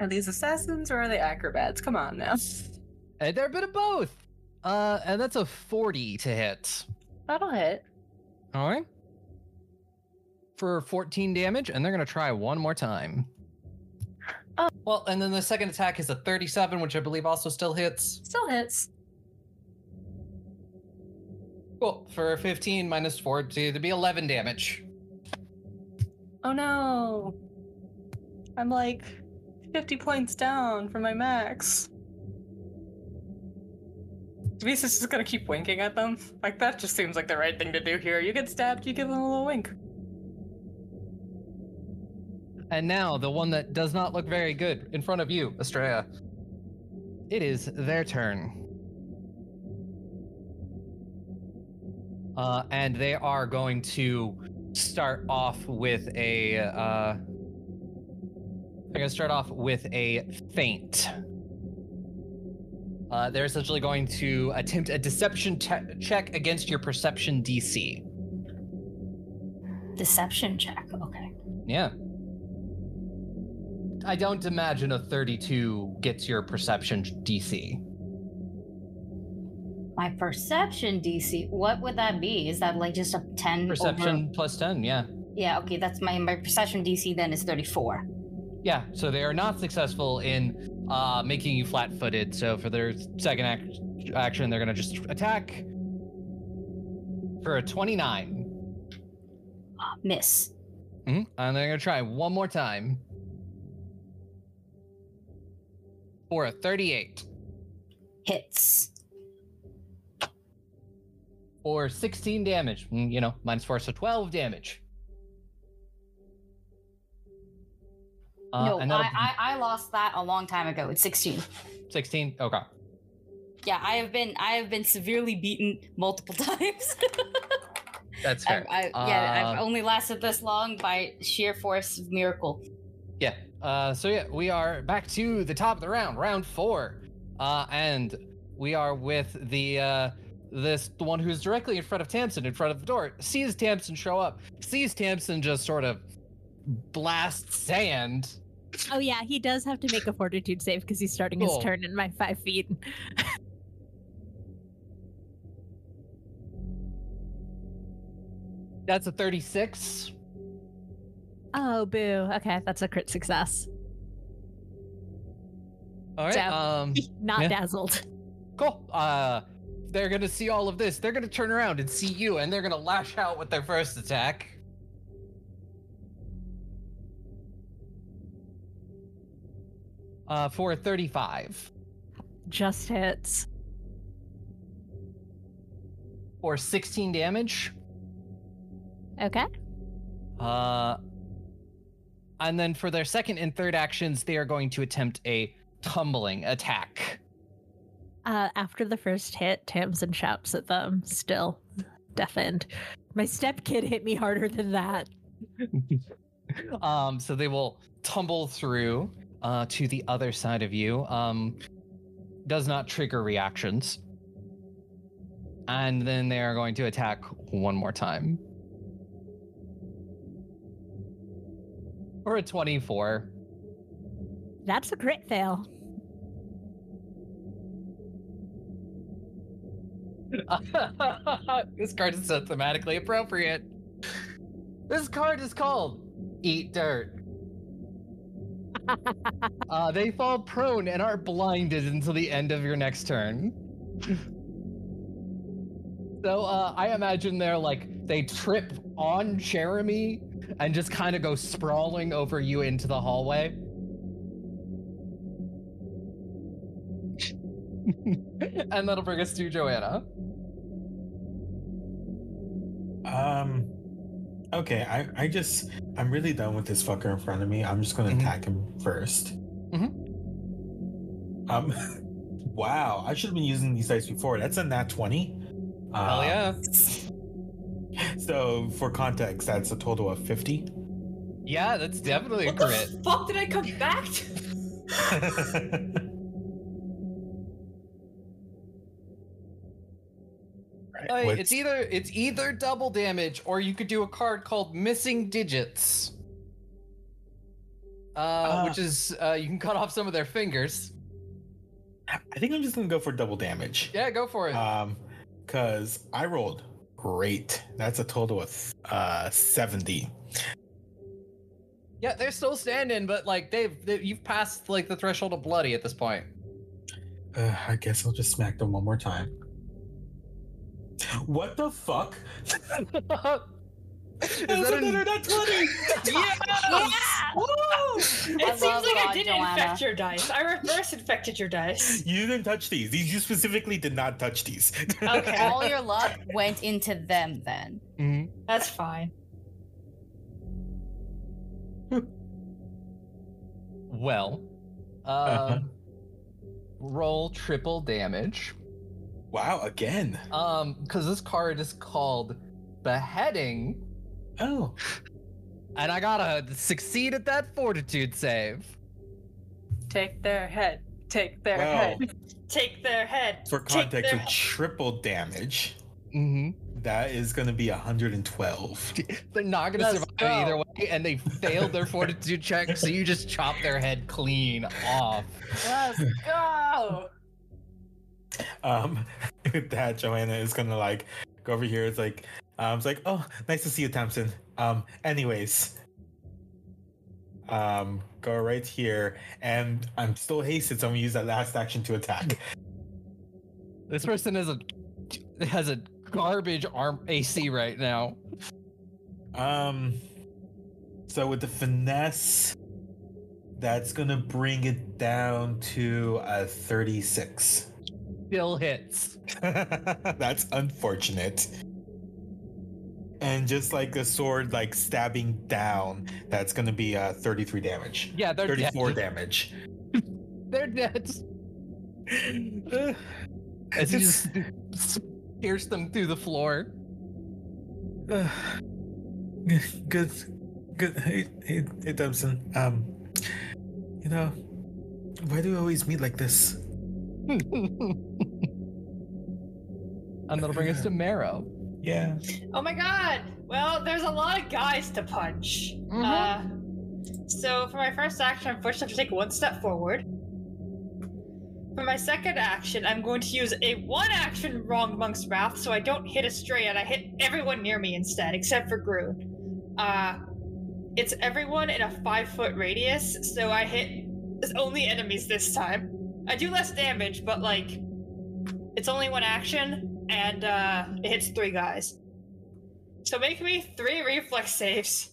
Are these assassins or are they acrobats? Come on now. They're a bit of both. And that's a 40 to hit. That'll hit. All right. For 14 damage, and they're going to try one more time. Oh. Well, and then the second attack is a 37, which I believe also still hits. Still hits. Cool. For 15 minus 40, that'd be 11 damage. Oh no. I'm like 50 points down from my max. Lisa's just gonna keep winking at them. Like, that just seems like the right thing to do here. You get stabbed, you give them a little wink. And now, the one that does not look very good in front of you, Astraea. It is their turn. And they are going to start off with a... they're going to start off with a feint. They're essentially going to attempt a deception check against your perception DC. Deception check, okay. Yeah. I don't imagine a 32 gets your perception DC. My perception DC, what would that be? Is that like just a 10? Perception plus 10, yeah. Yeah, okay, that's my perception DC then is 34. Yeah, so they are not successful in making you flat-footed. So for their second action, they're going to just attack for a 29. Miss. Mm-hmm. And they're going to try one more time for a 38. Hits. Or 16 damage, you know, minus 4, so 12 damage. No, I lost that a long time ago. It's 16. 16? Okay. Yeah, I have been severely beaten multiple times. That's fair. I've only lasted this long by sheer force of miracle. Yeah. We are back to the top of the round, round 4. And we are with the one who's directly in front of Tamsin, in front of the door, sees Tamsin show up, sees Tamsin just sort of blast sand. Oh yeah, he does have to make a fortitude save because he's starting his turn in my 5 feet. That's a 36. Oh boo. Okay, that's a crit success. All right. So, dazzled. Cool. They're gonna see all of this. They're gonna turn around and see you, and they're gonna lash out with their first attack. For 35. Just hits. For 16 damage. Okay. And then for their second and third actions, they are going to attempt a tumbling attack. After the first hit, Tamsin shouts at them, still deafened. My stepkid hit me harder than that. So they will tumble through. To the other side of you, does not trigger reactions. And then they are going to attack one more time. Or a 24. That's a crit fail. This card is so thematically appropriate. This card is called Eat Dirt. They fall prone and are blinded until the end of your next turn. So I imagine they're like, they trip on Jeremy and just kind of go sprawling over you into the hallway. And that'll bring us to Joanna. Okay, I'm really done with this fucker in front of me. I'm just gonna attack him first. Wow, I should have been using these dice before. That's a nat 20. Hell yeah. So for context, that's a total of 50. Yeah, that's definitely a crit. What the fuck did I come back to? Right, it's either double damage, or you could do a card called Missing Digits, which is you can cut off some of their fingers. I think I'm just gonna go for double damage. Yeah, go for it. Because I rolled great. That's a total of 70. Yeah, they're still standing, but like you've passed like the threshold of bloody at this point. I guess I'll just smack them one more time. What the fuck? Another nat 20! Yeah! Woo! It seems like I didn't infect your dice. I reverse infected your dice. You didn't touch these. You specifically did not touch these. Okay. All your luck went into them then. Mm-hmm. That's fine. Well, roll triple damage. Wow, again. Because this card is called Beheading. Oh. And I gotta succeed at that fortitude save. Take their head. Take their head. Take their head. For context, with triple damage, that is gonna be 112. They're not gonna survive either way, and they failed their fortitude check, so you just chop their head clean off. Let's go! With that, Joanna is gonna like go over here. It's like, oh, nice to see you, Thompson. Anyways, go right here, and I'm still hasted, so I'm gonna use that last action to attack. This person has a garbage arm AC right now. So with the finesse, that's gonna bring it down to a 36. Still hits. That's unfortunate. And just like the sword, like stabbing down, that's gonna be 33 damage. Yeah, they're 34 dead. Damage. They're dead. As you just pierce them through the floor. Good. Hey, Thompson. You know, why do we always meet like this? And that'll bring us to Marrow. Yeah. Oh my god! Well, there's a lot of guys to punch. So for my first action, I'm forced to take one step forward. For my second action, I'm going to use a one-action Wrong Monk's Wrath, so I don't hit Astraea and I hit everyone near me instead, except for Grun. It's everyone in a 5-foot radius, so I hit only enemies this time. I do less damage, but like, it's only one action, and it hits 3 guys. So make me 3 reflex saves.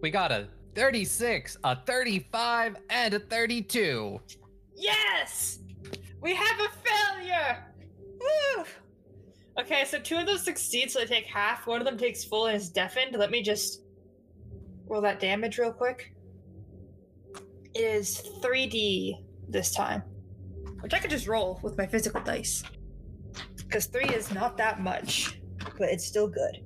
We got a 36, a 35, and a 32. Yes! We have a failure! Woo! Okay, so 2 of those succeed, so they take half. 1 of them takes full and is deafened. Let me just roll that damage real quick. It is 3D this time, which I could just roll with my physical dice, because 3 is not that much, but it's still good.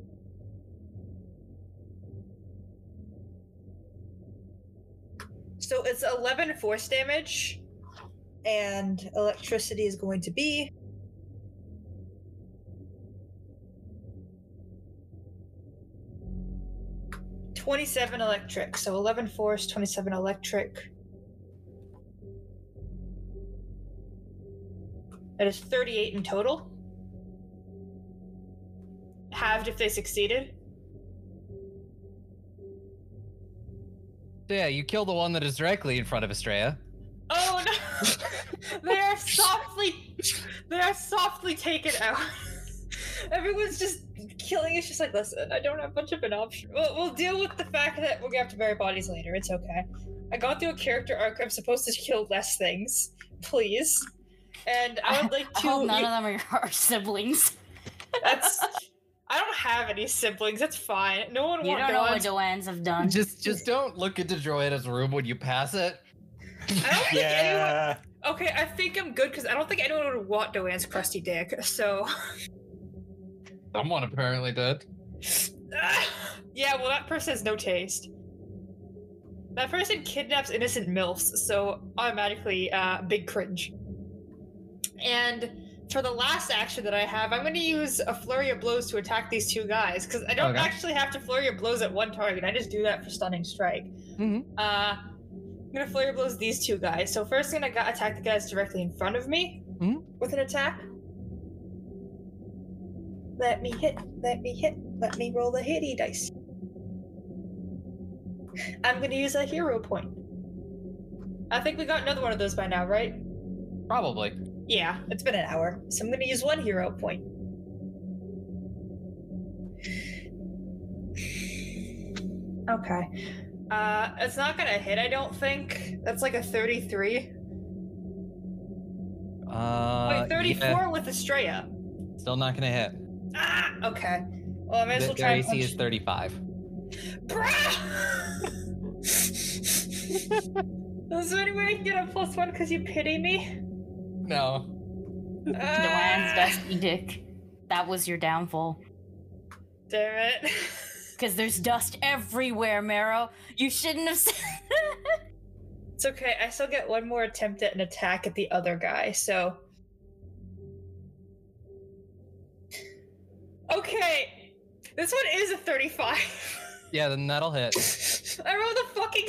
So it's 11 force damage, and electricity is going to be 27 electric. So 11 force, 27 electric. That is 38 in total. Halved if they succeeded. Yeah, you kill the one that is directly in front of Astraea. Oh no! They are softly taken out. Everyone's just killing us, just like, listen, I don't have much of an option. We'll deal with the fact that we're gonna have to bury bodies later. It's okay. I got through a character arc. I'm supposed to kill less things, please. And I would like to. I hope none of them are our siblings. That's. I don't have any siblings. That's fine. No one. You don't know what Joanne's have done. Just don't look into Joanna's room when you pass it. I don't think anyone. Okay, I think I'm good because I don't think anyone would want Joanne's crusty dick. So. Someone apparently did. Yeah, well, that person has no taste. That person kidnaps innocent MILFs, so automatically, big cringe. And for the last action that I have, I'm going to use a flurry of blows to attack these two guys, because I don't actually have to flurry of blows at one target. I just do that for stunning strike. Mm-hmm. I'm going to flurry of blows these two guys. So first I'm going to attack the guys directly in front of me with an attack. Let me hit, let me roll the hitty dice. I'm going to use a hero point. I think we got another one of those by now, right? Probably. Yeah, it's been an hour, so I'm going to use one hero point. Okay. It's not going to hit, I don't think. That's like a 33. Wait, 34 with Astraea. Still not going to hit. Ah, okay. Well, I might as well try. Their AC is 35. Bruh! Is there any way I can get a +1 because you pity me? No. Joanne's dusty dick. That was your downfall. Damn it. Because there's dust everywhere, Marrow. You shouldn't have said that. It's okay. I still get one more attempt at an attack at the other guy, so. Okay, this one is a 35. Yeah, then that'll hit. I rolled a fucking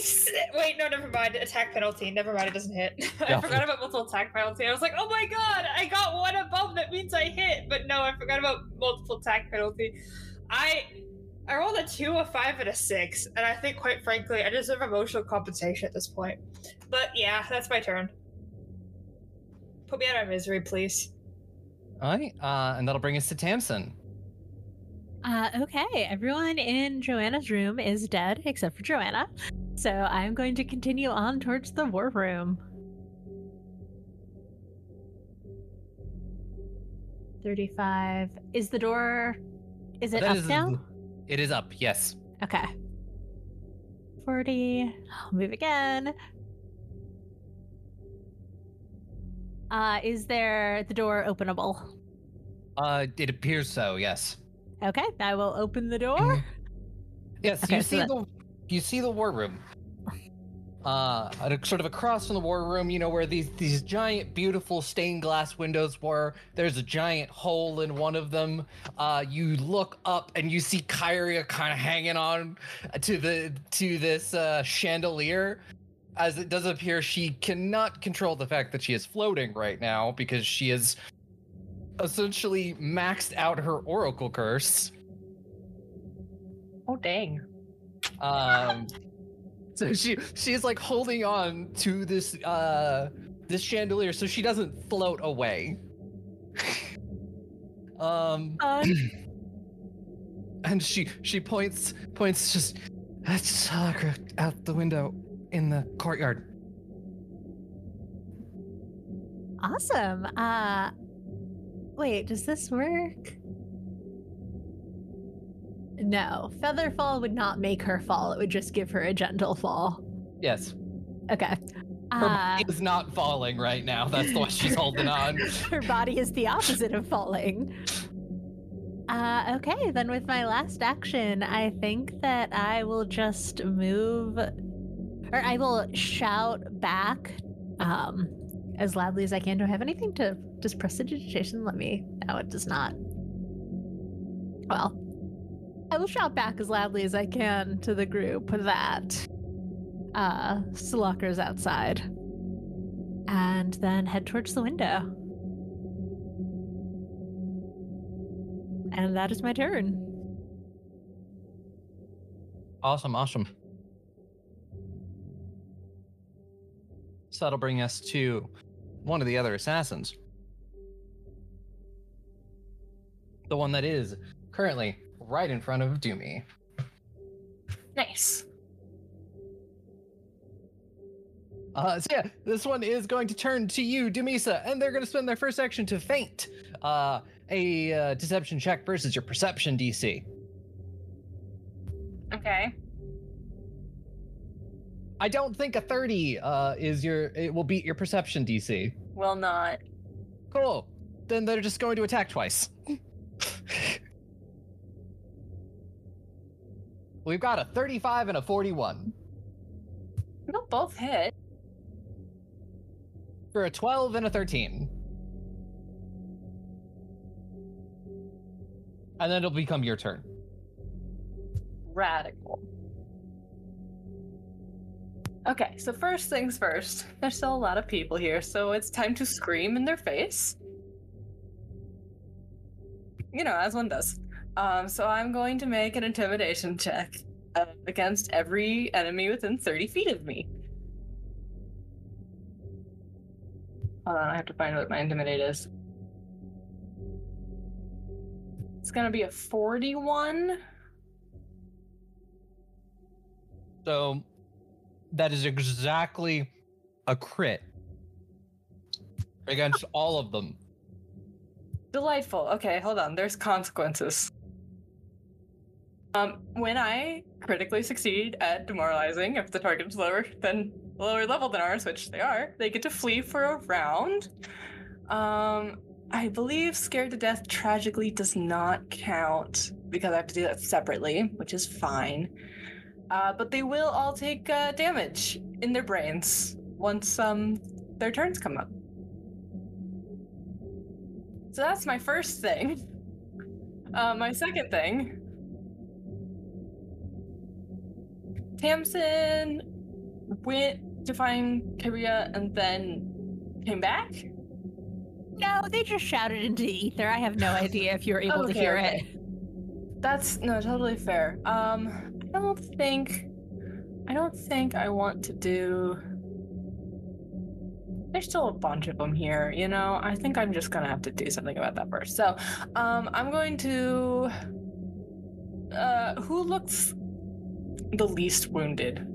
wait, no, never mind. Attack penalty. Never mind, it doesn't hit. I forgot about multiple attack penalty. I was like, oh my god, I got one above, that means I hit. But no, I forgot about multiple attack penalty. I rolled a 2, a 5, and a 6. And I think, quite frankly, I deserve emotional compensation at this point. But yeah, that's my turn. Put me out of my misery, please. Alright, and that'll bring us to Timson. Okay, everyone in Joanna's room is dead except for Joanna, so I'm going to continue on towards the war room. 35. Is the door... is it up now? It is up, yes. Okay. 40. I'll move again. Is there the door openable? It appears so, yes. Okay, I will open the door. Yes, okay, you see the war room. Sort of across from the war room, you know, where these giant, beautiful stained glass windows were. There's a giant hole in one of them. You look up and you see Kyria kind of hanging on to this chandelier. As it does appear, she cannot control the fact that she is floating right now because she is essentially maxed out her oracle curse. Oh dang. So she's like holding on to this chandelier so she doesn't float away. And she points just at Solakra out the window in the courtyard. Awesome. Wait, does this work? No, Featherfall would not make her fall. It would just give her a gentle fall. Yes. Okay. Her body is not falling right now. That's why she's holding on. Her body is the opposite of falling. Okay, then with my last action, I think that I will just move, or I will shout back as loudly as I can. Do I have anything to just prestidigitation? Let me. No, it does not. Well, I will shout back as loudly as I can to the group that Solakra outside, and then head towards the window. And that is my turn. Awesome. So that'll bring us to one of the other assassins. The one that is currently right in front of Doomy. Nice. So yeah, this one is going to turn to you, Dumisa, and they're going to spend their first action to feint. A deception check versus your perception DC. Okay. I don't think a 30 it will beat your perception DC. Will not. Cool. Then they're just going to attack twice. We've got a 35 and a 41. They'll both hit. For a 12 and a 13. And then it'll become your turn. Radical. Okay, so first things first. There's still a lot of people here, so it's time to scream in their face. You know, as one does. So I'm going to make an intimidation check against every enemy within 30 feet of me. Hold on, I have to find what my intimidate is. It's gonna be a 41. So that is exactly a crit against all of them. Delightful. Okay, hold on. There's consequences. When I critically succeed at demoralizing, if the target is lower level than ours, which they are, they get to flee for a round. I believe scared to death tragically does not count because I have to do that separately, which is fine. But they will all take damage in their brains once their turns come up. So that's my first thing. My second thing. Timson went to find Kyria and then came back? No, they just shouted into the ether. I have no idea if you were able to hear it. That's no, totally fair. I don't think I want to do. There's still a bunch of them here, you know. I think I'm just gonna have to do something about that first. So, I'm going to. Who looks the least wounded?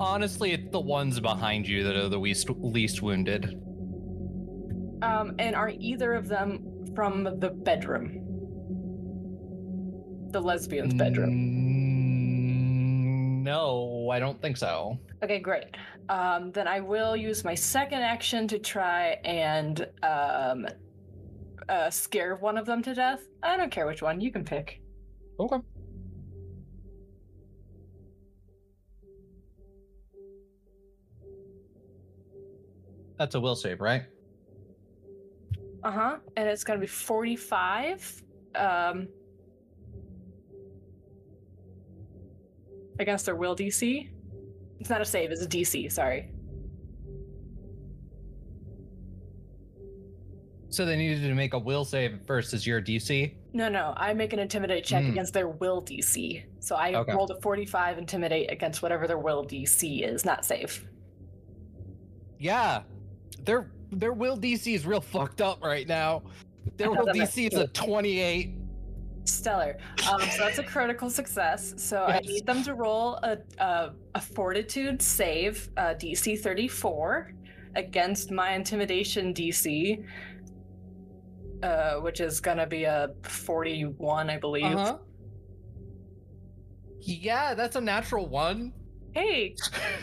Honestly, it's the ones behind you that are the least wounded. And are either of them from the bedroom? The lesbian's bedroom? No, I don't think so. Okay, great. Then I will use my second action to try and scare one of them to death. I don't care which one. You can pick. Okay. That's a will save, right? Uh-huh. And it's going to be 45 against their will DC. It's not a save, it's a DC, sorry. So they needed to make a will save first as your DC? No, I make an intimidate check against their will DC. So I rolled a 45 intimidate against whatever their will DC is, not save. Yeah. Their will DC is real fucked up right now. Their will DC is a 28. Stellar. So that's a critical success. So yes. I need them to roll a fortitude save, DC 34, against my intimidation DC, which is going to be a 41, I believe. Uh-huh. Yeah, that's a natural one. Hey,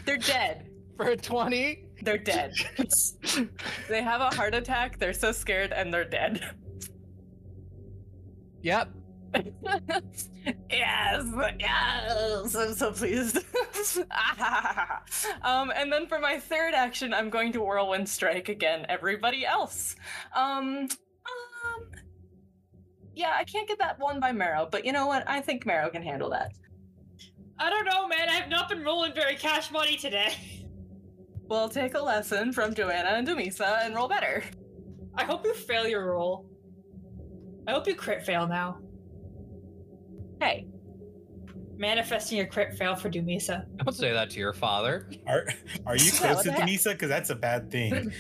they're dead. For a 20? They're dead. They have a heart attack, they're so scared, and they're dead. Yep. yes, I'm so pleased. And then for my third action, I'm going to whirlwind strike again, everybody else. Yeah, I can't get that one by Marrow, but you know what? I think Marrow can handle that. I don't know, man. I've not been rolling very cash money today. We'll take a lesson from Joanna and Dumisa and roll better. I hope you fail your roll. I hope you crit fail now. Hey. Manifesting a crit fail for Dumisa. Don't say that to your father. Are you close to Dumisa? Because that's a bad thing.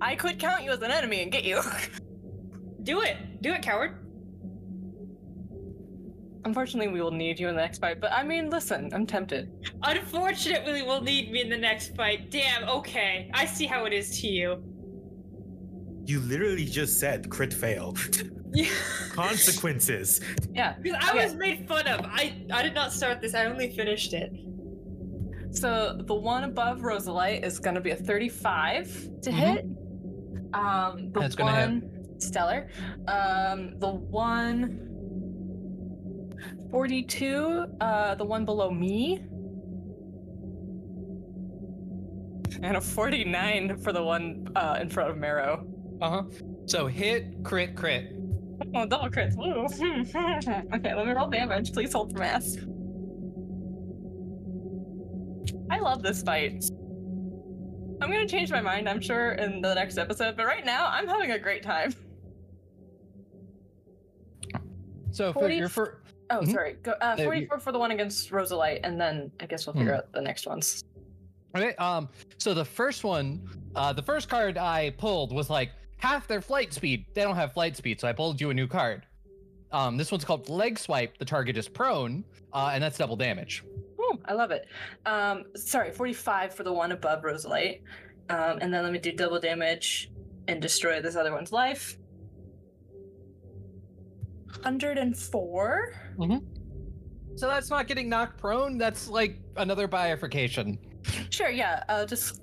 I could count you as an enemy and get you. Do it, coward. Unfortunately, we will need you in the next fight, but I mean, listen, I'm tempted. Unfortunately, we'll need me in the next fight. Damn, okay. I see how it is to you. You literally just said crit fail. Yeah. Consequences. Yeah. Because I was made fun of. I did not start this. I only finished it. So the one above Rosalite is going to be a 35 to hit. The That's one... gonna hit. Stellar. The one... 42, the one below me. And a 49 for the one in front of Marrow. Uh-huh. So hit, crit. Oh, double crits. Woo. Okay, let me roll damage. Please hold for mass. I love this fight. I'm going to change my mind, I'm sure, in the next episode, but right now I'm having a great time. So figure for... Oh, sorry. Go, 44 for the one against Rosalite, and then I guess we'll figure out the next ones. Okay. So the first one, the first card I pulled was like half their flight speed. They don't have flight speed, so I pulled you a new card. This one's called Leg Swipe. The target is prone, and that's double damage. Ooh, I love it. Sorry, 45 for the one above Rosalite, and then let me do double damage and destroy this other one's life. 104. Mm-hmm. So that's not getting knocked prone. That's like another bifurcation. Sure. Yeah. Just.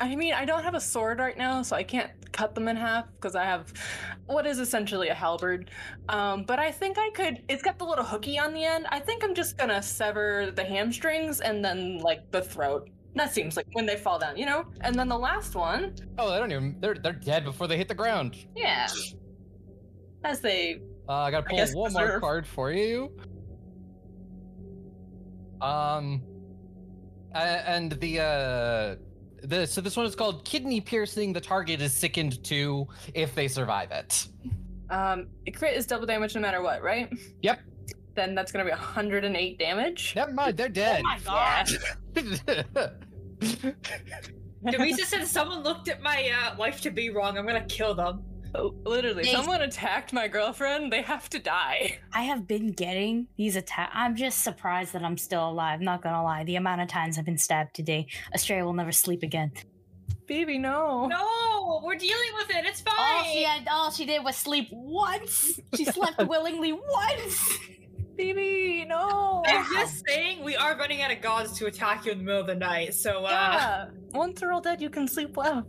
I mean, I don't have a sword right now, so I can't cut them in half because I have what is essentially a halberd. But I think I could. It's got the little hooky on the end. I think I'm just gonna sever the hamstrings and then like the throat. That seems like when they fall down, you know. And then the last one. Oh, they don't even. They're dead before they hit the ground. Yeah. As they, I gotta pull one more card for you. And so this one is called Kidney Piercing. The target is sickened to if they survive it. Crit is double damage no matter what, right? Yep. Then that's gonna be 108 damage. Never mind, they're dead. Oh my gosh. Dumisa said someone looked at my wife to be wrong. I'm gonna kill them. Literally, someone attacked my girlfriend. They have to die. I have been getting these attacks. I'm just surprised that I'm still alive. Not gonna lie, the amount of times I've been stabbed today. Astraea will never sleep again. Baby, no. No, we're dealing with it. It's fine. All she did was sleep once. She slept willingly once. Baby, no. I'm just saying, we are running out of gods to attack you in the middle of the night. So once they're all dead, you can sleep well.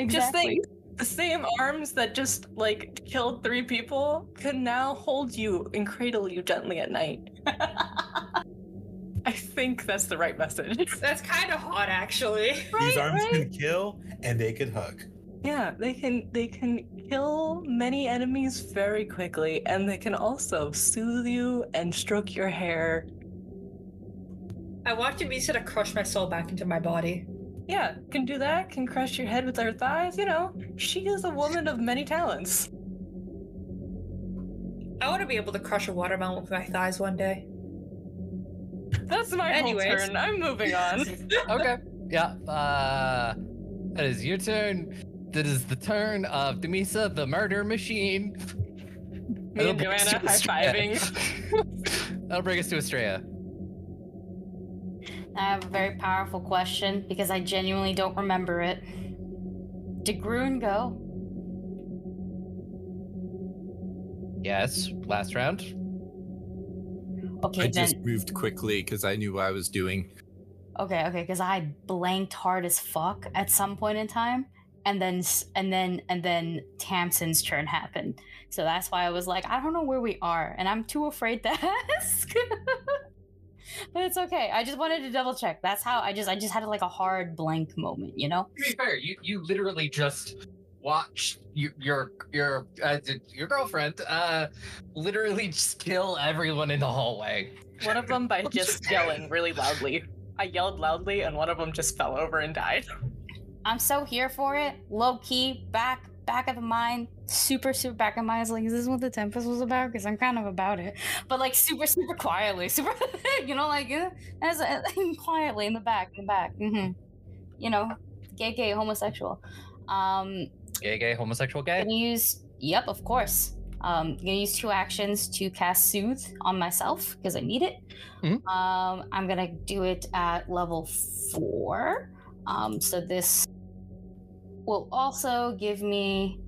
Exactly. Just think. The same arms that just, like, killed three people can now hold you and cradle you gently at night. I think that's the right message. That's kind of hot, actually. These arms can kill, and they can hug. Yeah, they can kill many enemies very quickly, and they can also soothe you and stroke your hair. I want to be sort of crush my soul back into my body. Yeah, can do that, can crush your head with her thighs, you know. She is a woman of many talents. I want to be able to crush a watermelon with my thighs one day. That's my whole turn. I'm moving on. Okay. Yeah. That is your turn. That is the turn of Dumisa, the murder machine. Me and Joanna high-fiving. That'll bring us to Astraea. I have a very powerful question because I genuinely don't remember it. Did Grun go? Yes, last round. Okay, just moved quickly because I knew what I was doing. Okay, because I blanked hard as fuck at some point in time, and then Tamsin's turn happened. So that's why I was like, I don't know where we are, and I'm too afraid to ask. But it's okay. I just wanted to double check. That's how I just had like a hard blank moment, you know? To be fair, you literally just watched your girlfriend literally just kill everyone in the hallway. One of them by just yelling really loudly. I yelled loudly and one of them just fell over and died. I'm so here for it. Low key, back back of the mind, super, super back of mind. Like, is this what the Tempest was about? Because I'm kind of about it. But like super, super quietly, super, you know, like as quietly in the back. Mm-hmm. You know, gay, homosexual. Gay, homosexual, gay. Yep, of course. I'm going to use two actions to cast Soothe on myself because I need it. Mm-hmm. I'm going to do it at level 4. So this will also give me...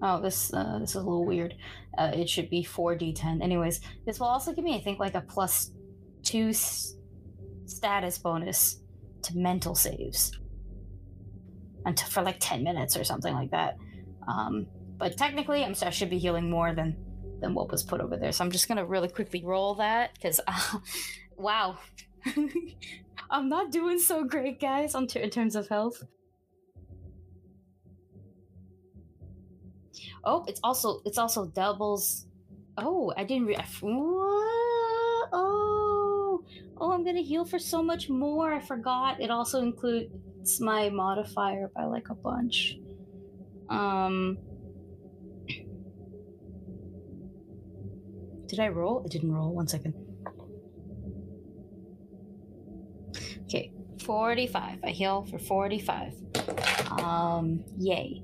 Oh, this is a little weird. It should be 4d10. Anyways, this will also give me, I think, like a +2 status bonus to mental saves. Until for like 10 minutes or something like that. But technically, I should be healing more than what was put over there. So I'm just going to really quickly roll that because, wow. I'm not doing so great, guys, in terms of health. Oh, it's also doubles. Oh, I didn't... I'm going to heal for so much more. I forgot. It also includes my modifier by like a bunch. Did I roll? It didn't roll. 1 second. Okay, 45. I heal for 45. Yay.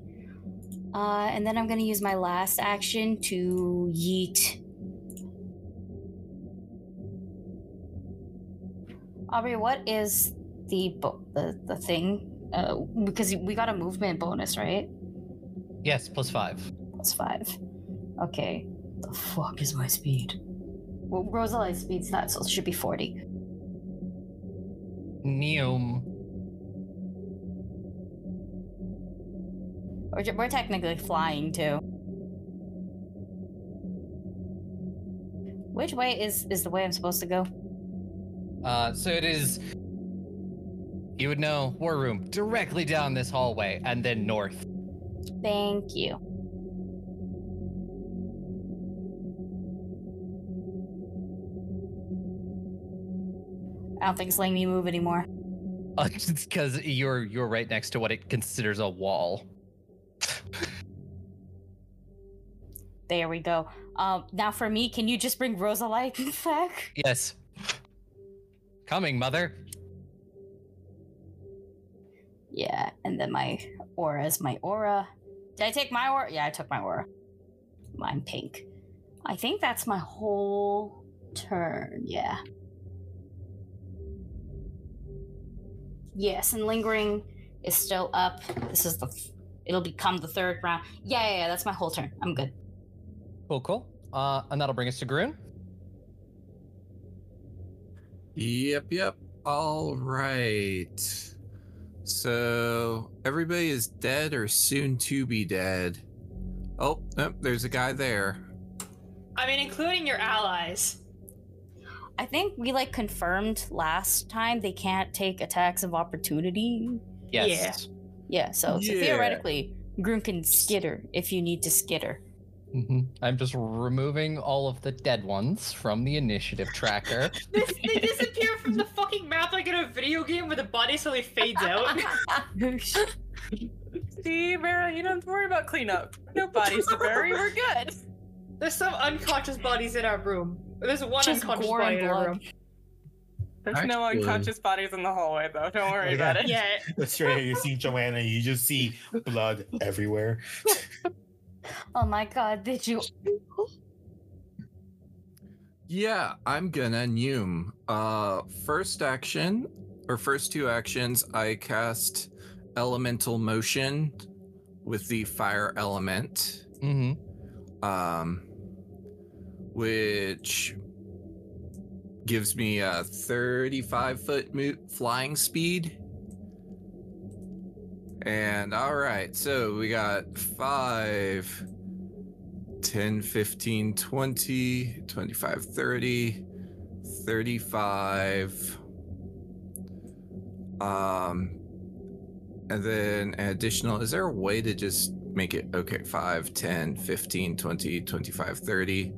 And then I'm going to use my last action to yeet. Aubrey, what is the thing? Because we got a movement bonus, right? Yes, +5. +5. Okay. The fuck is my speed? Well, Rosalite's speed's not, so it should be 40. Neum. We're technically flying, too. Which way is the way I'm supposed to go? So it is... You would know, War Room, directly down this hallway, and then north. Thank you. I don't think it's letting me move anymore. It's because you're right next to what it considers a wall. There we go. Now for me, can you just bring Rosalite back? Yes. Coming, mother. Yeah, and then my aura. Did I take my aura? Yeah, I took my aura. Mine pink. I think that's my whole turn, yeah. Yes, and Lingering is still up. This is it'll become the third round. Yeah, that's my whole turn. I'm good. Cool. And that'll bring us to Grun. Yep. All right. So everybody is dead or soon to be dead. Oh, nope, there's a guy there. I mean, including your allies. I think we confirmed last time they can't take attacks of opportunity. Yes. Yeah. So theoretically, Grun can skitter if you need to skitter. Mm-hmm. I'm just removing all of the dead ones from the initiative tracker. They disappear from the fucking map like in a video game where the body slowly fades out. See, Mara, you don't have to worry about cleanup. No bodies to bury, we're good. There's some unconscious bodies in our room. There's one just unconscious body in our room. There's no unconscious bodies in the hallway, though. Don't worry about it. Yeah. That's right. You see Joanna, you just see blood everywhere. Oh my god, did you? Yeah, I'm gonna Neum. First two actions, I cast Elemental Motion with the fire element. Mm-hmm. Which gives me a 35-foot flying speed. And all right, so we got 5, 10, 15, 20, 25, 30, 35. And then an additional, is there a way to just make it, 5, 10, 15, 20, 25, 30,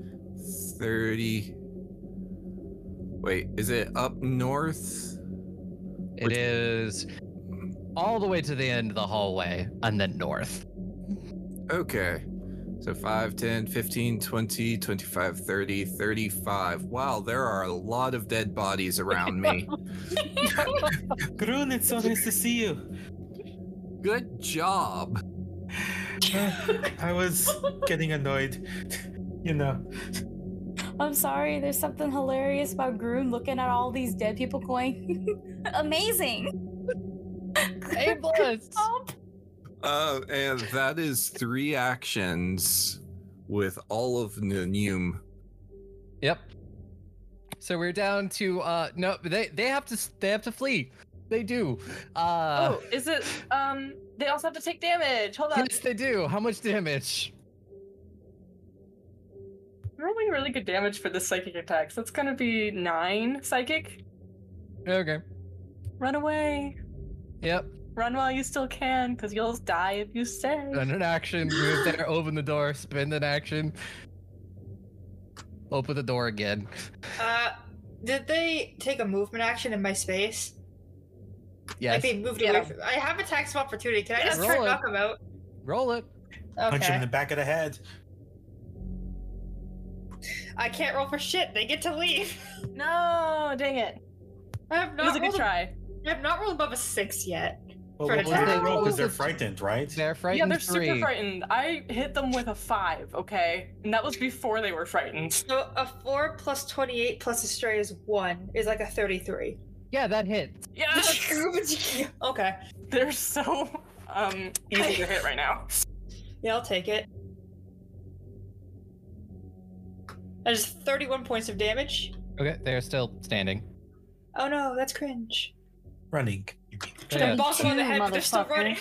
30. Wait, is it up north? It is... all the way to the end of the hallway and then north. Okay. So 5, 10, 15, 20, 25, 30, 35. Wow, there are a lot of dead bodies around me. Grun, it's so nice to see you. Good job. I was getting annoyed, you know. I'm sorry, there's something hilarious about Grun looking at all these dead people going, amazing. Hey, blessed. And that is 3 actions with all of Nunum. Yep. So we're down to no, they have to flee. They do. Oh, is it? They also have to take damage. Hold on. Yes, they do. How much damage? Really, really good damage for this psychic attack. So it's gonna be 9 psychic. Okay. Run away. Yep. Run while you still can, because you'll die if you stay. Run an action, move there, open the door, spend an action. Open the door again. Did they take a movement action in my space? Yes. Like they moved away from... I have a attack of opportunity. Can I just turn knock him out? Roll it. Okay. Punch him in the back of the head. I can't roll for shit. They get to leave. No, dang it. It was a good try. I have not rolled above a 6 yet. Well, what was their roll? Because they're frightened, right? They're frightened. Yeah, they're super frightened. I hit them with a 5, okay? And that was before they were frightened. So a 4 plus 28 plus Astraea is 1 is like a 33. Yeah, that hits. Yeah. Okay. They're so easy to hit right now. Yeah, I'll take it. That is 31 points of damage. Okay, they're still standing. Oh no, that's cringe. Running. They're bossing on the head, but they're still running.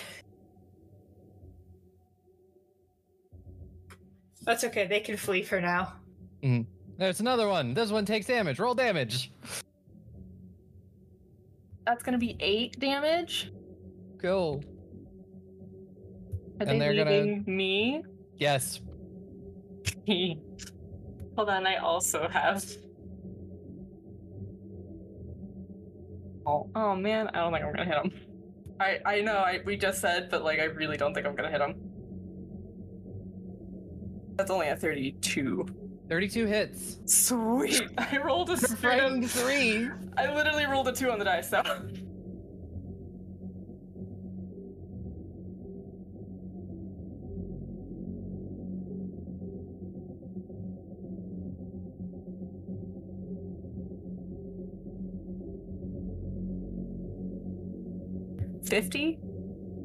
That's okay, they can flee for now. Mm-hmm. There's another one. This one takes damage. Roll damage. That's gonna be 8 damage. Cool. Are they leaving me? Yes. Hold on, I also have... Oh man, I don't think I'm gonna hit him. I know we just said, but like I really don't think I'm gonna hit him. That's only a 32. 32 hits. Sweet. I rolled a 3. I literally rolled a 2 on the dice though. So.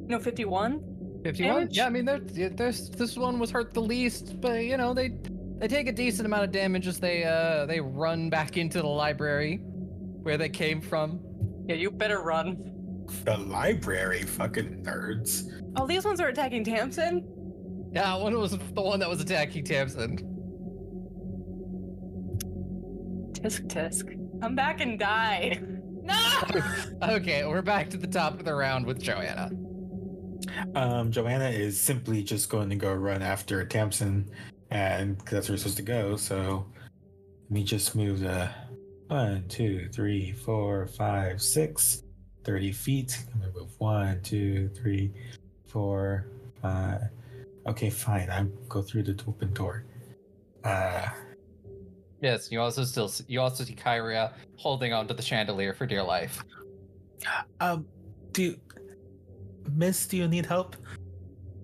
No, 51? 51? Damage? Yeah, I mean, this one was hurt the least, but, you know, they take a decent amount of damage as they run back into the library where they came from. Yeah, you better run. The library, fucking nerds. Oh, these ones are attacking Tamsin? Yeah, one was the one that was attacking Tamsin. Tisk. Come back and die. No! Okay, we're back to the top of the round with Joanna. Joanna is simply just going to go run after Tamsin, and cause that's where we're supposed to go, so let me just move the 1, 2, 3, 4, 5, 6, 30 feet. I'm going to move 1, 2, 3, 4, 5. Okay, fine. I'll go through the open door. Yes, you also see Kyria holding onto the chandelier for dear life. Do you need help?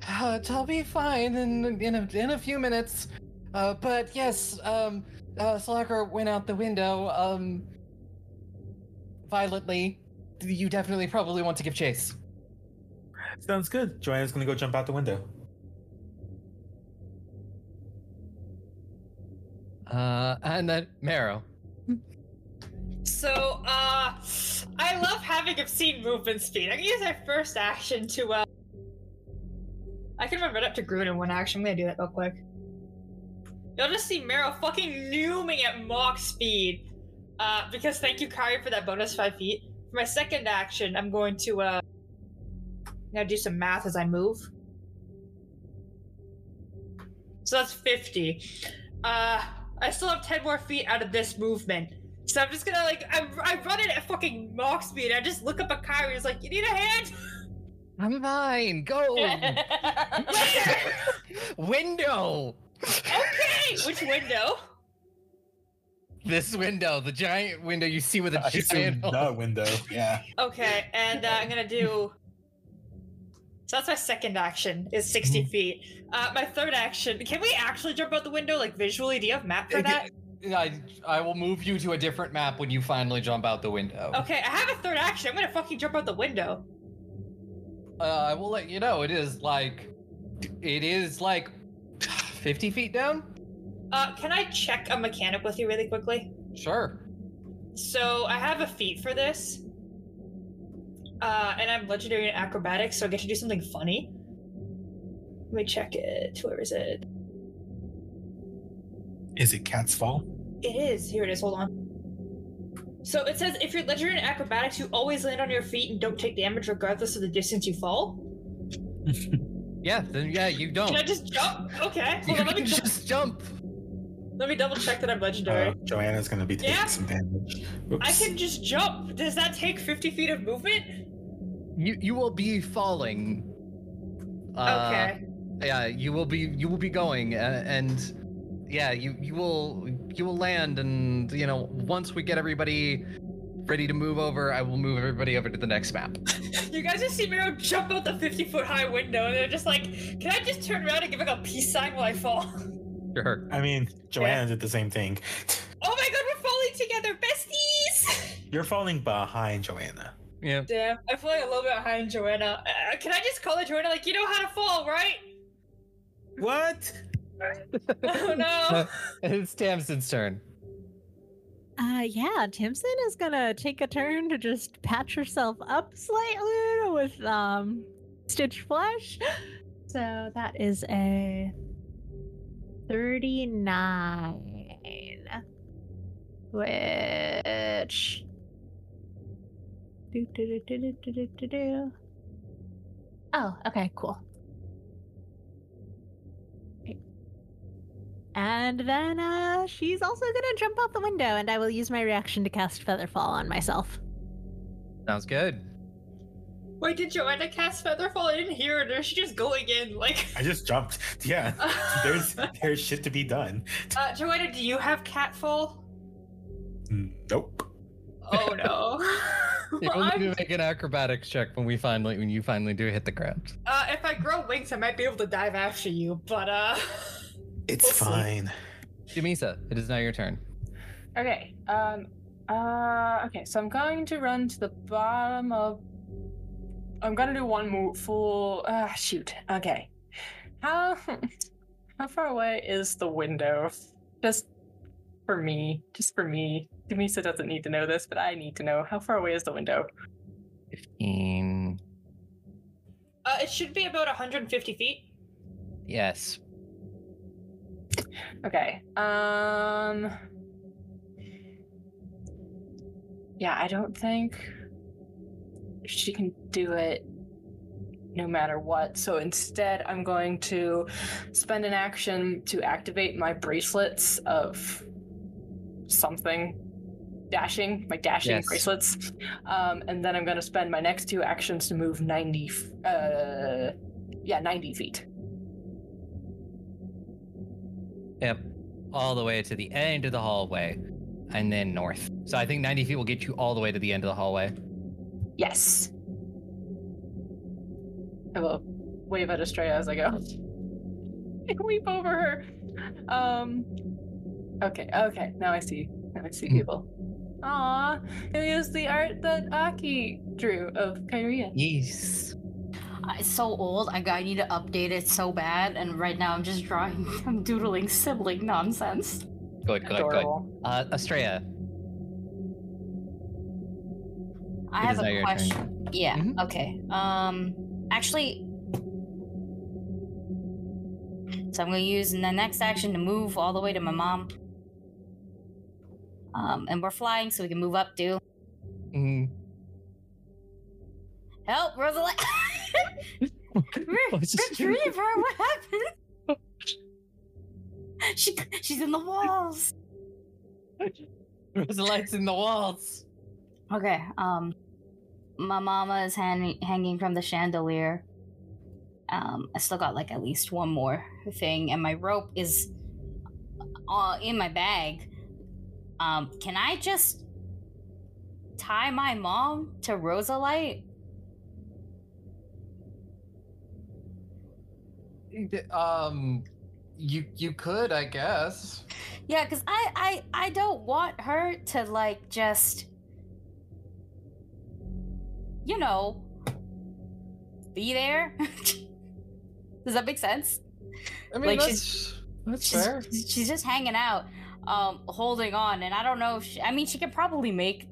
I'll be fine in a few minutes. But yes, Solakra went out the window, violently. You definitely probably want to give chase. Sounds good. Joanna's gonna go jump out the window. And then Marrow. So, I love having obscene movement speed. I can use my first action to, I can run right up to Grun in one action. I'm gonna do that real quick. You'll just see Marrow fucking nooming at mock speed. Because thank you, Kyrie, for that bonus 5 feet. For my second action, I'm going to, now do some math as I move. So that's 50. I still have 10 more feet out of this movement. So I'm just gonna, like, I run it at fucking mock speed. I just look up at Kyrie and it's like, you need a hand? I'm fine. Go. Window. Okay. Which window? This window, the giant window you see with a giant hole. Window. Yeah. Okay, and I'm gonna do. So that's my second action is 60 feet. My third action, can we actually jump out the window, like visually? Do you have a map for that? I will move you to a different map when you finally jump out the window. Okay, I have a third action. I'm gonna fucking jump out the window. I will let you know. It is like 50 feet down. Can I check a mechanic with you really quickly? Sure. So I have a feat for this. And I'm legendary in acrobatics, so I get to do something funny. Let me check it. Where is it? Is it Cat's Fall? It is. Here it is. Hold on. So it says, if you're legendary in acrobatics, you always land on your feet and don't take damage regardless of the distance you fall. Yeah, you don't. Can I just jump? Okay. Hold on, let me just jump. Let me double check that I'm legendary. Joanna's gonna be taking some damage. Oops. I can just jump. Does that take 50 feet of movement? You will be falling. Okay. Yeah, you will be going, and yeah, you will land, and you know, once we get everybody ready to move over, I will move everybody over to the next map. You guys just see Marrow jump out the 50-foot-high window, and they're just like, "Can I just turn around and give like a peace sign while I fall?" Sure. I mean, Joanna did the same thing. Oh my god, we're falling together, besties! You're falling behind Joanna. Yeah. Damn, I'm falling a little bit behind Joanna. Can I just call her Joanna? Like, you know how to fall, right? What? Oh no. It's Tamsin's turn. Yeah, Timson is gonna take a turn to just patch herself up slightly with Stitch Flesh. So that is a 39, which oh, okay, cool. And then she's also gonna jump out the window, and I will use my reaction to cast Featherfall on myself. Sounds good. Wait, did Joanna cast Featherfall? I didn't hear it. Or is she just going in? Like, I just jumped. Yeah, there's shit to be done. Joanna, do you have Catfall? Nope. Oh no. You're only gonna make an acrobatics check when you finally do hit the ground. If I grow wings, I might be able to dive after you, but it's we'll fine. See. Dumisa, it is now your turn. Okay. Okay. So I'm going to run to the bottom of. I'm gonna do one more full. Shoot. Okay. How far away is the window? Just for me. Dumisa doesn't need to know this, but I need to know. How far away is the window? 15. It should be about 150 feet. Yes. Okay. Yeah, I don't think she can do it no matter what. So instead, I'm going to spend an action to activate my bracelets of something. Dashing yes. Bracelets. And then I'm going to spend my next two actions to move 90 feet. Yep. All the way to the end of the hallway and then north. So I think 90 feet will get you all the way to the end of the hallway. Yes. I will wave at Astraea as I go. I weep over her. Okay. Now I see people. Aw, it is the art that Aki drew of Kyria. Yes. It's so old. I need to update it so bad, and right now I'm just drawing. I'm doodling sibling nonsense. Good. Astraea. I have a question. Yeah. Mm-hmm. Okay. Actually, so I'm gonna use the next action to move all the way to my mom. And we're flying, so we can move up too. Mm. Help, Rosalite! Retrieve her! What happened? She's in the walls. Rosalite's in the walls. Okay. My mama is hanging from the chandelier. I still got like at least one more thing, and my rope is in my bag. Can I just tie my mom to Rosalite? You could, I guess. Yeah, because I don't want her to like just, you know, be there. Does that make sense? I mean, like, that's fair. She's just hanging out, holding on, and I don't know if she, I mean, she could probably make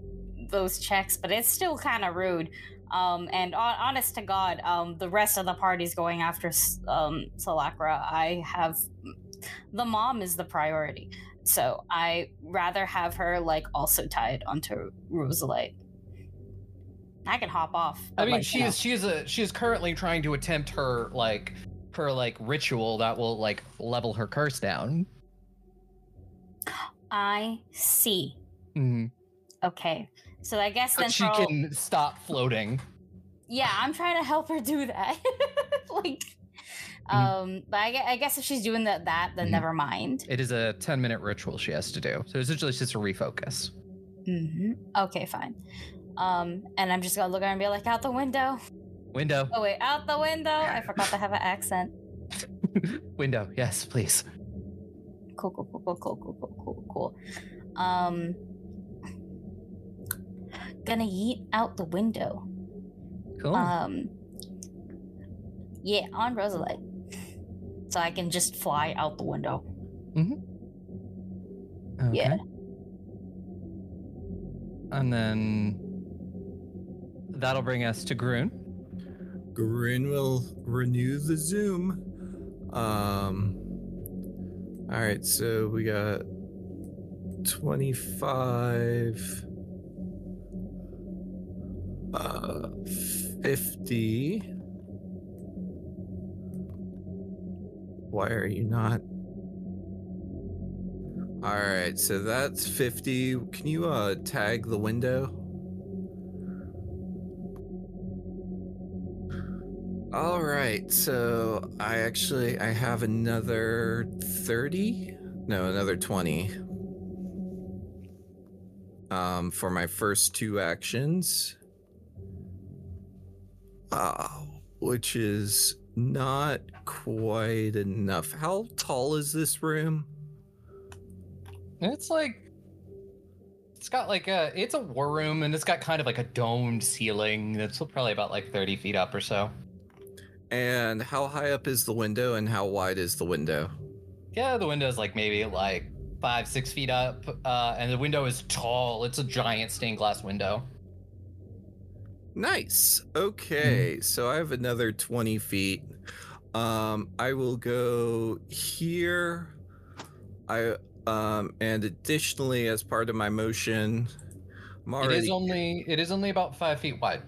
those checks, but it's still kind of rude. And honest to God, the rest of the party's going after Solakra. I have... The mom is the priority, so I rather have her, like, also tied onto Rosalite. I can hop off. I mean, like, she's currently trying to attempt her ritual that will, like, level her curse down. I see. Mm-hmm. Okay, so I guess then she can stop floating. Yeah, I'm trying to help her do that. Like, but I guess if she's doing that, then never mind. It is a 10-minute ritual she has to do, so essentially it's just a refocus. Mm-hmm. Okay, fine. And I'm just gonna look at her and be like, out the window. Window. Oh wait, out the window. I forgot to have an accent. Window. Yes, please. Cool. Gonna yeet out the window. Cool. Yeah, on Rosalite. So I can just fly out the window. Mm-hmm. Okay. Yeah. And then that'll bring us to Grun. Grun will renew the Zoom. All right, so we got 25... 50. Why are you not? Alright, so that's 50. Can you tag the window? Alright, so I have another 30? No, another 20. For my first two actions. Which is not quite enough. How tall is this room? It's a war room, and it's got kind of like a domed ceiling that's probably about like 30 feet up or so. And how high up is the window, and how wide is the window? Yeah, the window is like maybe like 5-6 feet up, and the window is tall. It's a giant stained glass window. Nice. Okay, so I have another 20 feet. I will go here. And additionally, as part of my motion, I'm already... It is only about 5 feet wide.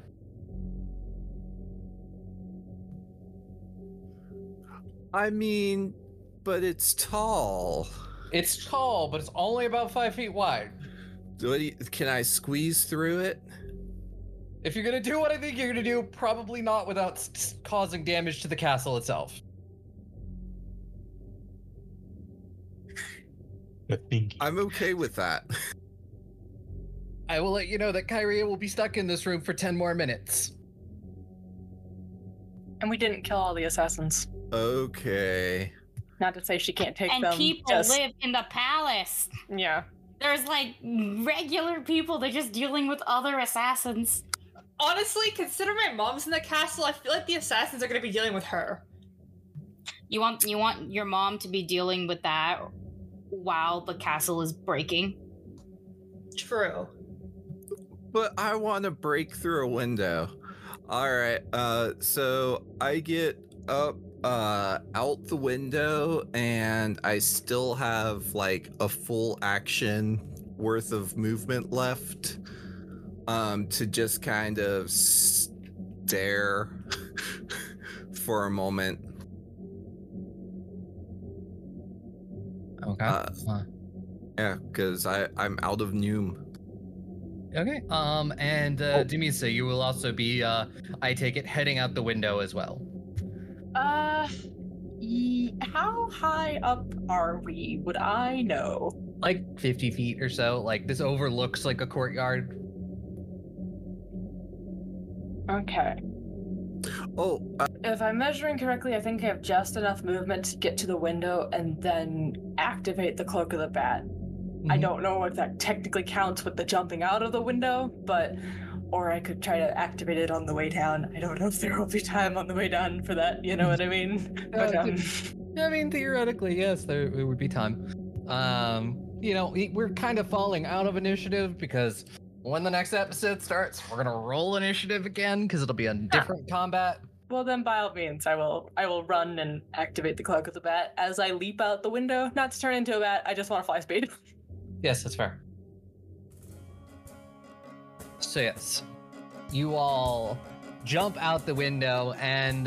I mean, but it's tall. It's tall, but it's only about 5 feet wide. Can I squeeze through it? If you're going to do what I think you're going to do, probably not without causing damage to the castle itself. I'm okay with that. I will let you know that Kyria will be stuck in this room for 10 more minutes. And we didn't kill all the assassins. Okay. Not to say she can't take them. And people live in the palace. Yeah. There's, like, regular people. They're just dealing with other assassins. Honestly, considering my mom's in the castle, I feel like the assassins are going to be dealing with her. You want your mom to be dealing with that while the castle is breaking? True. But I want to break through a window. All right, so I get up out the window, and I still have like a full action worth of movement left to just kind of stare for a moment. Okay. Yeah, because I'm out of Noom. Okay. Dumisa, you will also be, I take it, heading out the window as well. How high up are we? Would I know? Like 50 feet or so. Like, this overlooks like a courtyard. Okay. Oh. If I'm measuring correctly, I think I have just enough movement to get to the window and then activate the Cloak of the Bat. Mm-hmm. I don't know if that technically counts with the jumping out of the window, but, or I could try to activate it on the way down. I don't know if there will be time on the way down for that, you know what I mean? But, I mean, theoretically, yes, there would be time. You know, we're kind of falling out of initiative because when the next episode starts, we're gonna roll initiative again because it'll be a different combat. Well, then by all means, I will run and activate the Cloak of the Bat as I leap out the window. Not to turn into a bat, I just want to fly speed. Yes, that's fair. So yes, you all jump out the window, and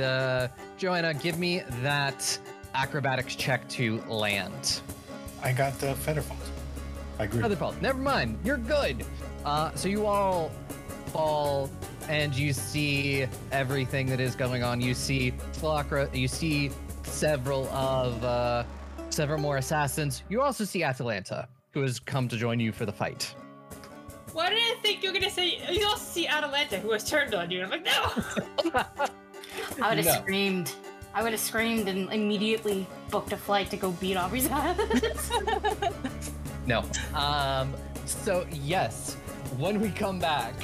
Joanna, give me that acrobatics check to land. I got the featherfall. I agree. Featherfall. Never mind. You're good. So you all fall, and you see everything that is going on. You see Solakra. You see several more assassins. You also see Atalanta, who has come to join you for the fight. Why did I think you were gonna say you also see Atalanta, who has turned on you? I'm like, no. I would have screamed. I would have screamed and immediately booked a flight to go beat Aubrey's ass. No. So yes, when we come back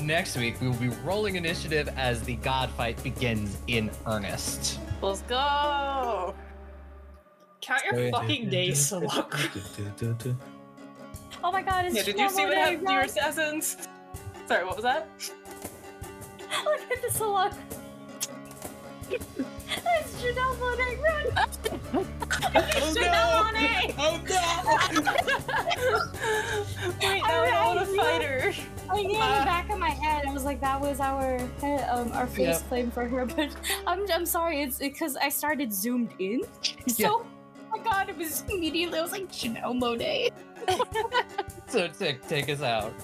next week, we will be rolling initiative as the god fight begins in earnest. Let's go. Count your fucking days, Solakra. Oh my god, it's did you see what happened to your assassins? Sorry, what was that? Look at the Solakra. That's Janelle Monet, run! It's Janelle Monet! Oh no! Wait, I was a fighter. I knew in the back of my head, I was like, that was our face claim for her, but I'm sorry, it's because I started zoomed in. So, oh my god, it was immediately, I was like, Janelle Monet. So, take us out.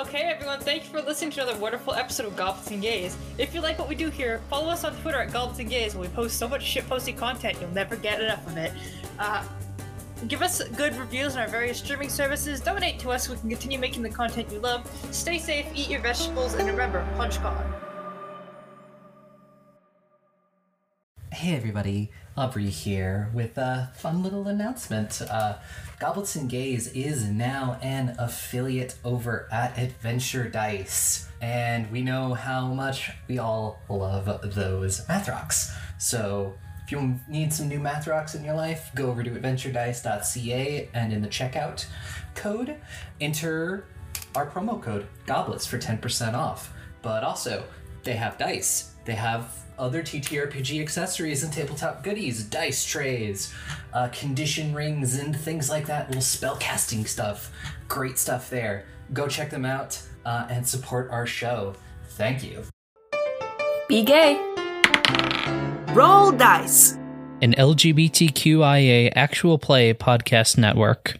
Okay, everyone, thank you for listening to another wonderful episode of Goblets and Gays. If you like what we do here, follow us on Twitter at Goblets and Gays, where we post so much shitposty content you'll never get enough of it. Give us good reviews on our various streaming services, donate to us so we can continue making the content you love. Stay safe, eat your vegetables, and remember, punch God. Hey everybody, Aubrey here with a fun little announcement. Goblets and Gays is now an affiliate over at Adventure Dice, and we know how much we all love those math rocks. So if you need some new math rocks in your life, go over to adventuredice.ca, and in the checkout code, enter our promo code, Goblets, for 10% off. But also, they have dice. They have other TTRPG accessories and tabletop goodies, dice trays, condition rings, and things like that, little spellcasting stuff. Great stuff there. Go check them out and support our show. Thank you. Be gay. Roll dice. An LGBTQIA actual play podcast network.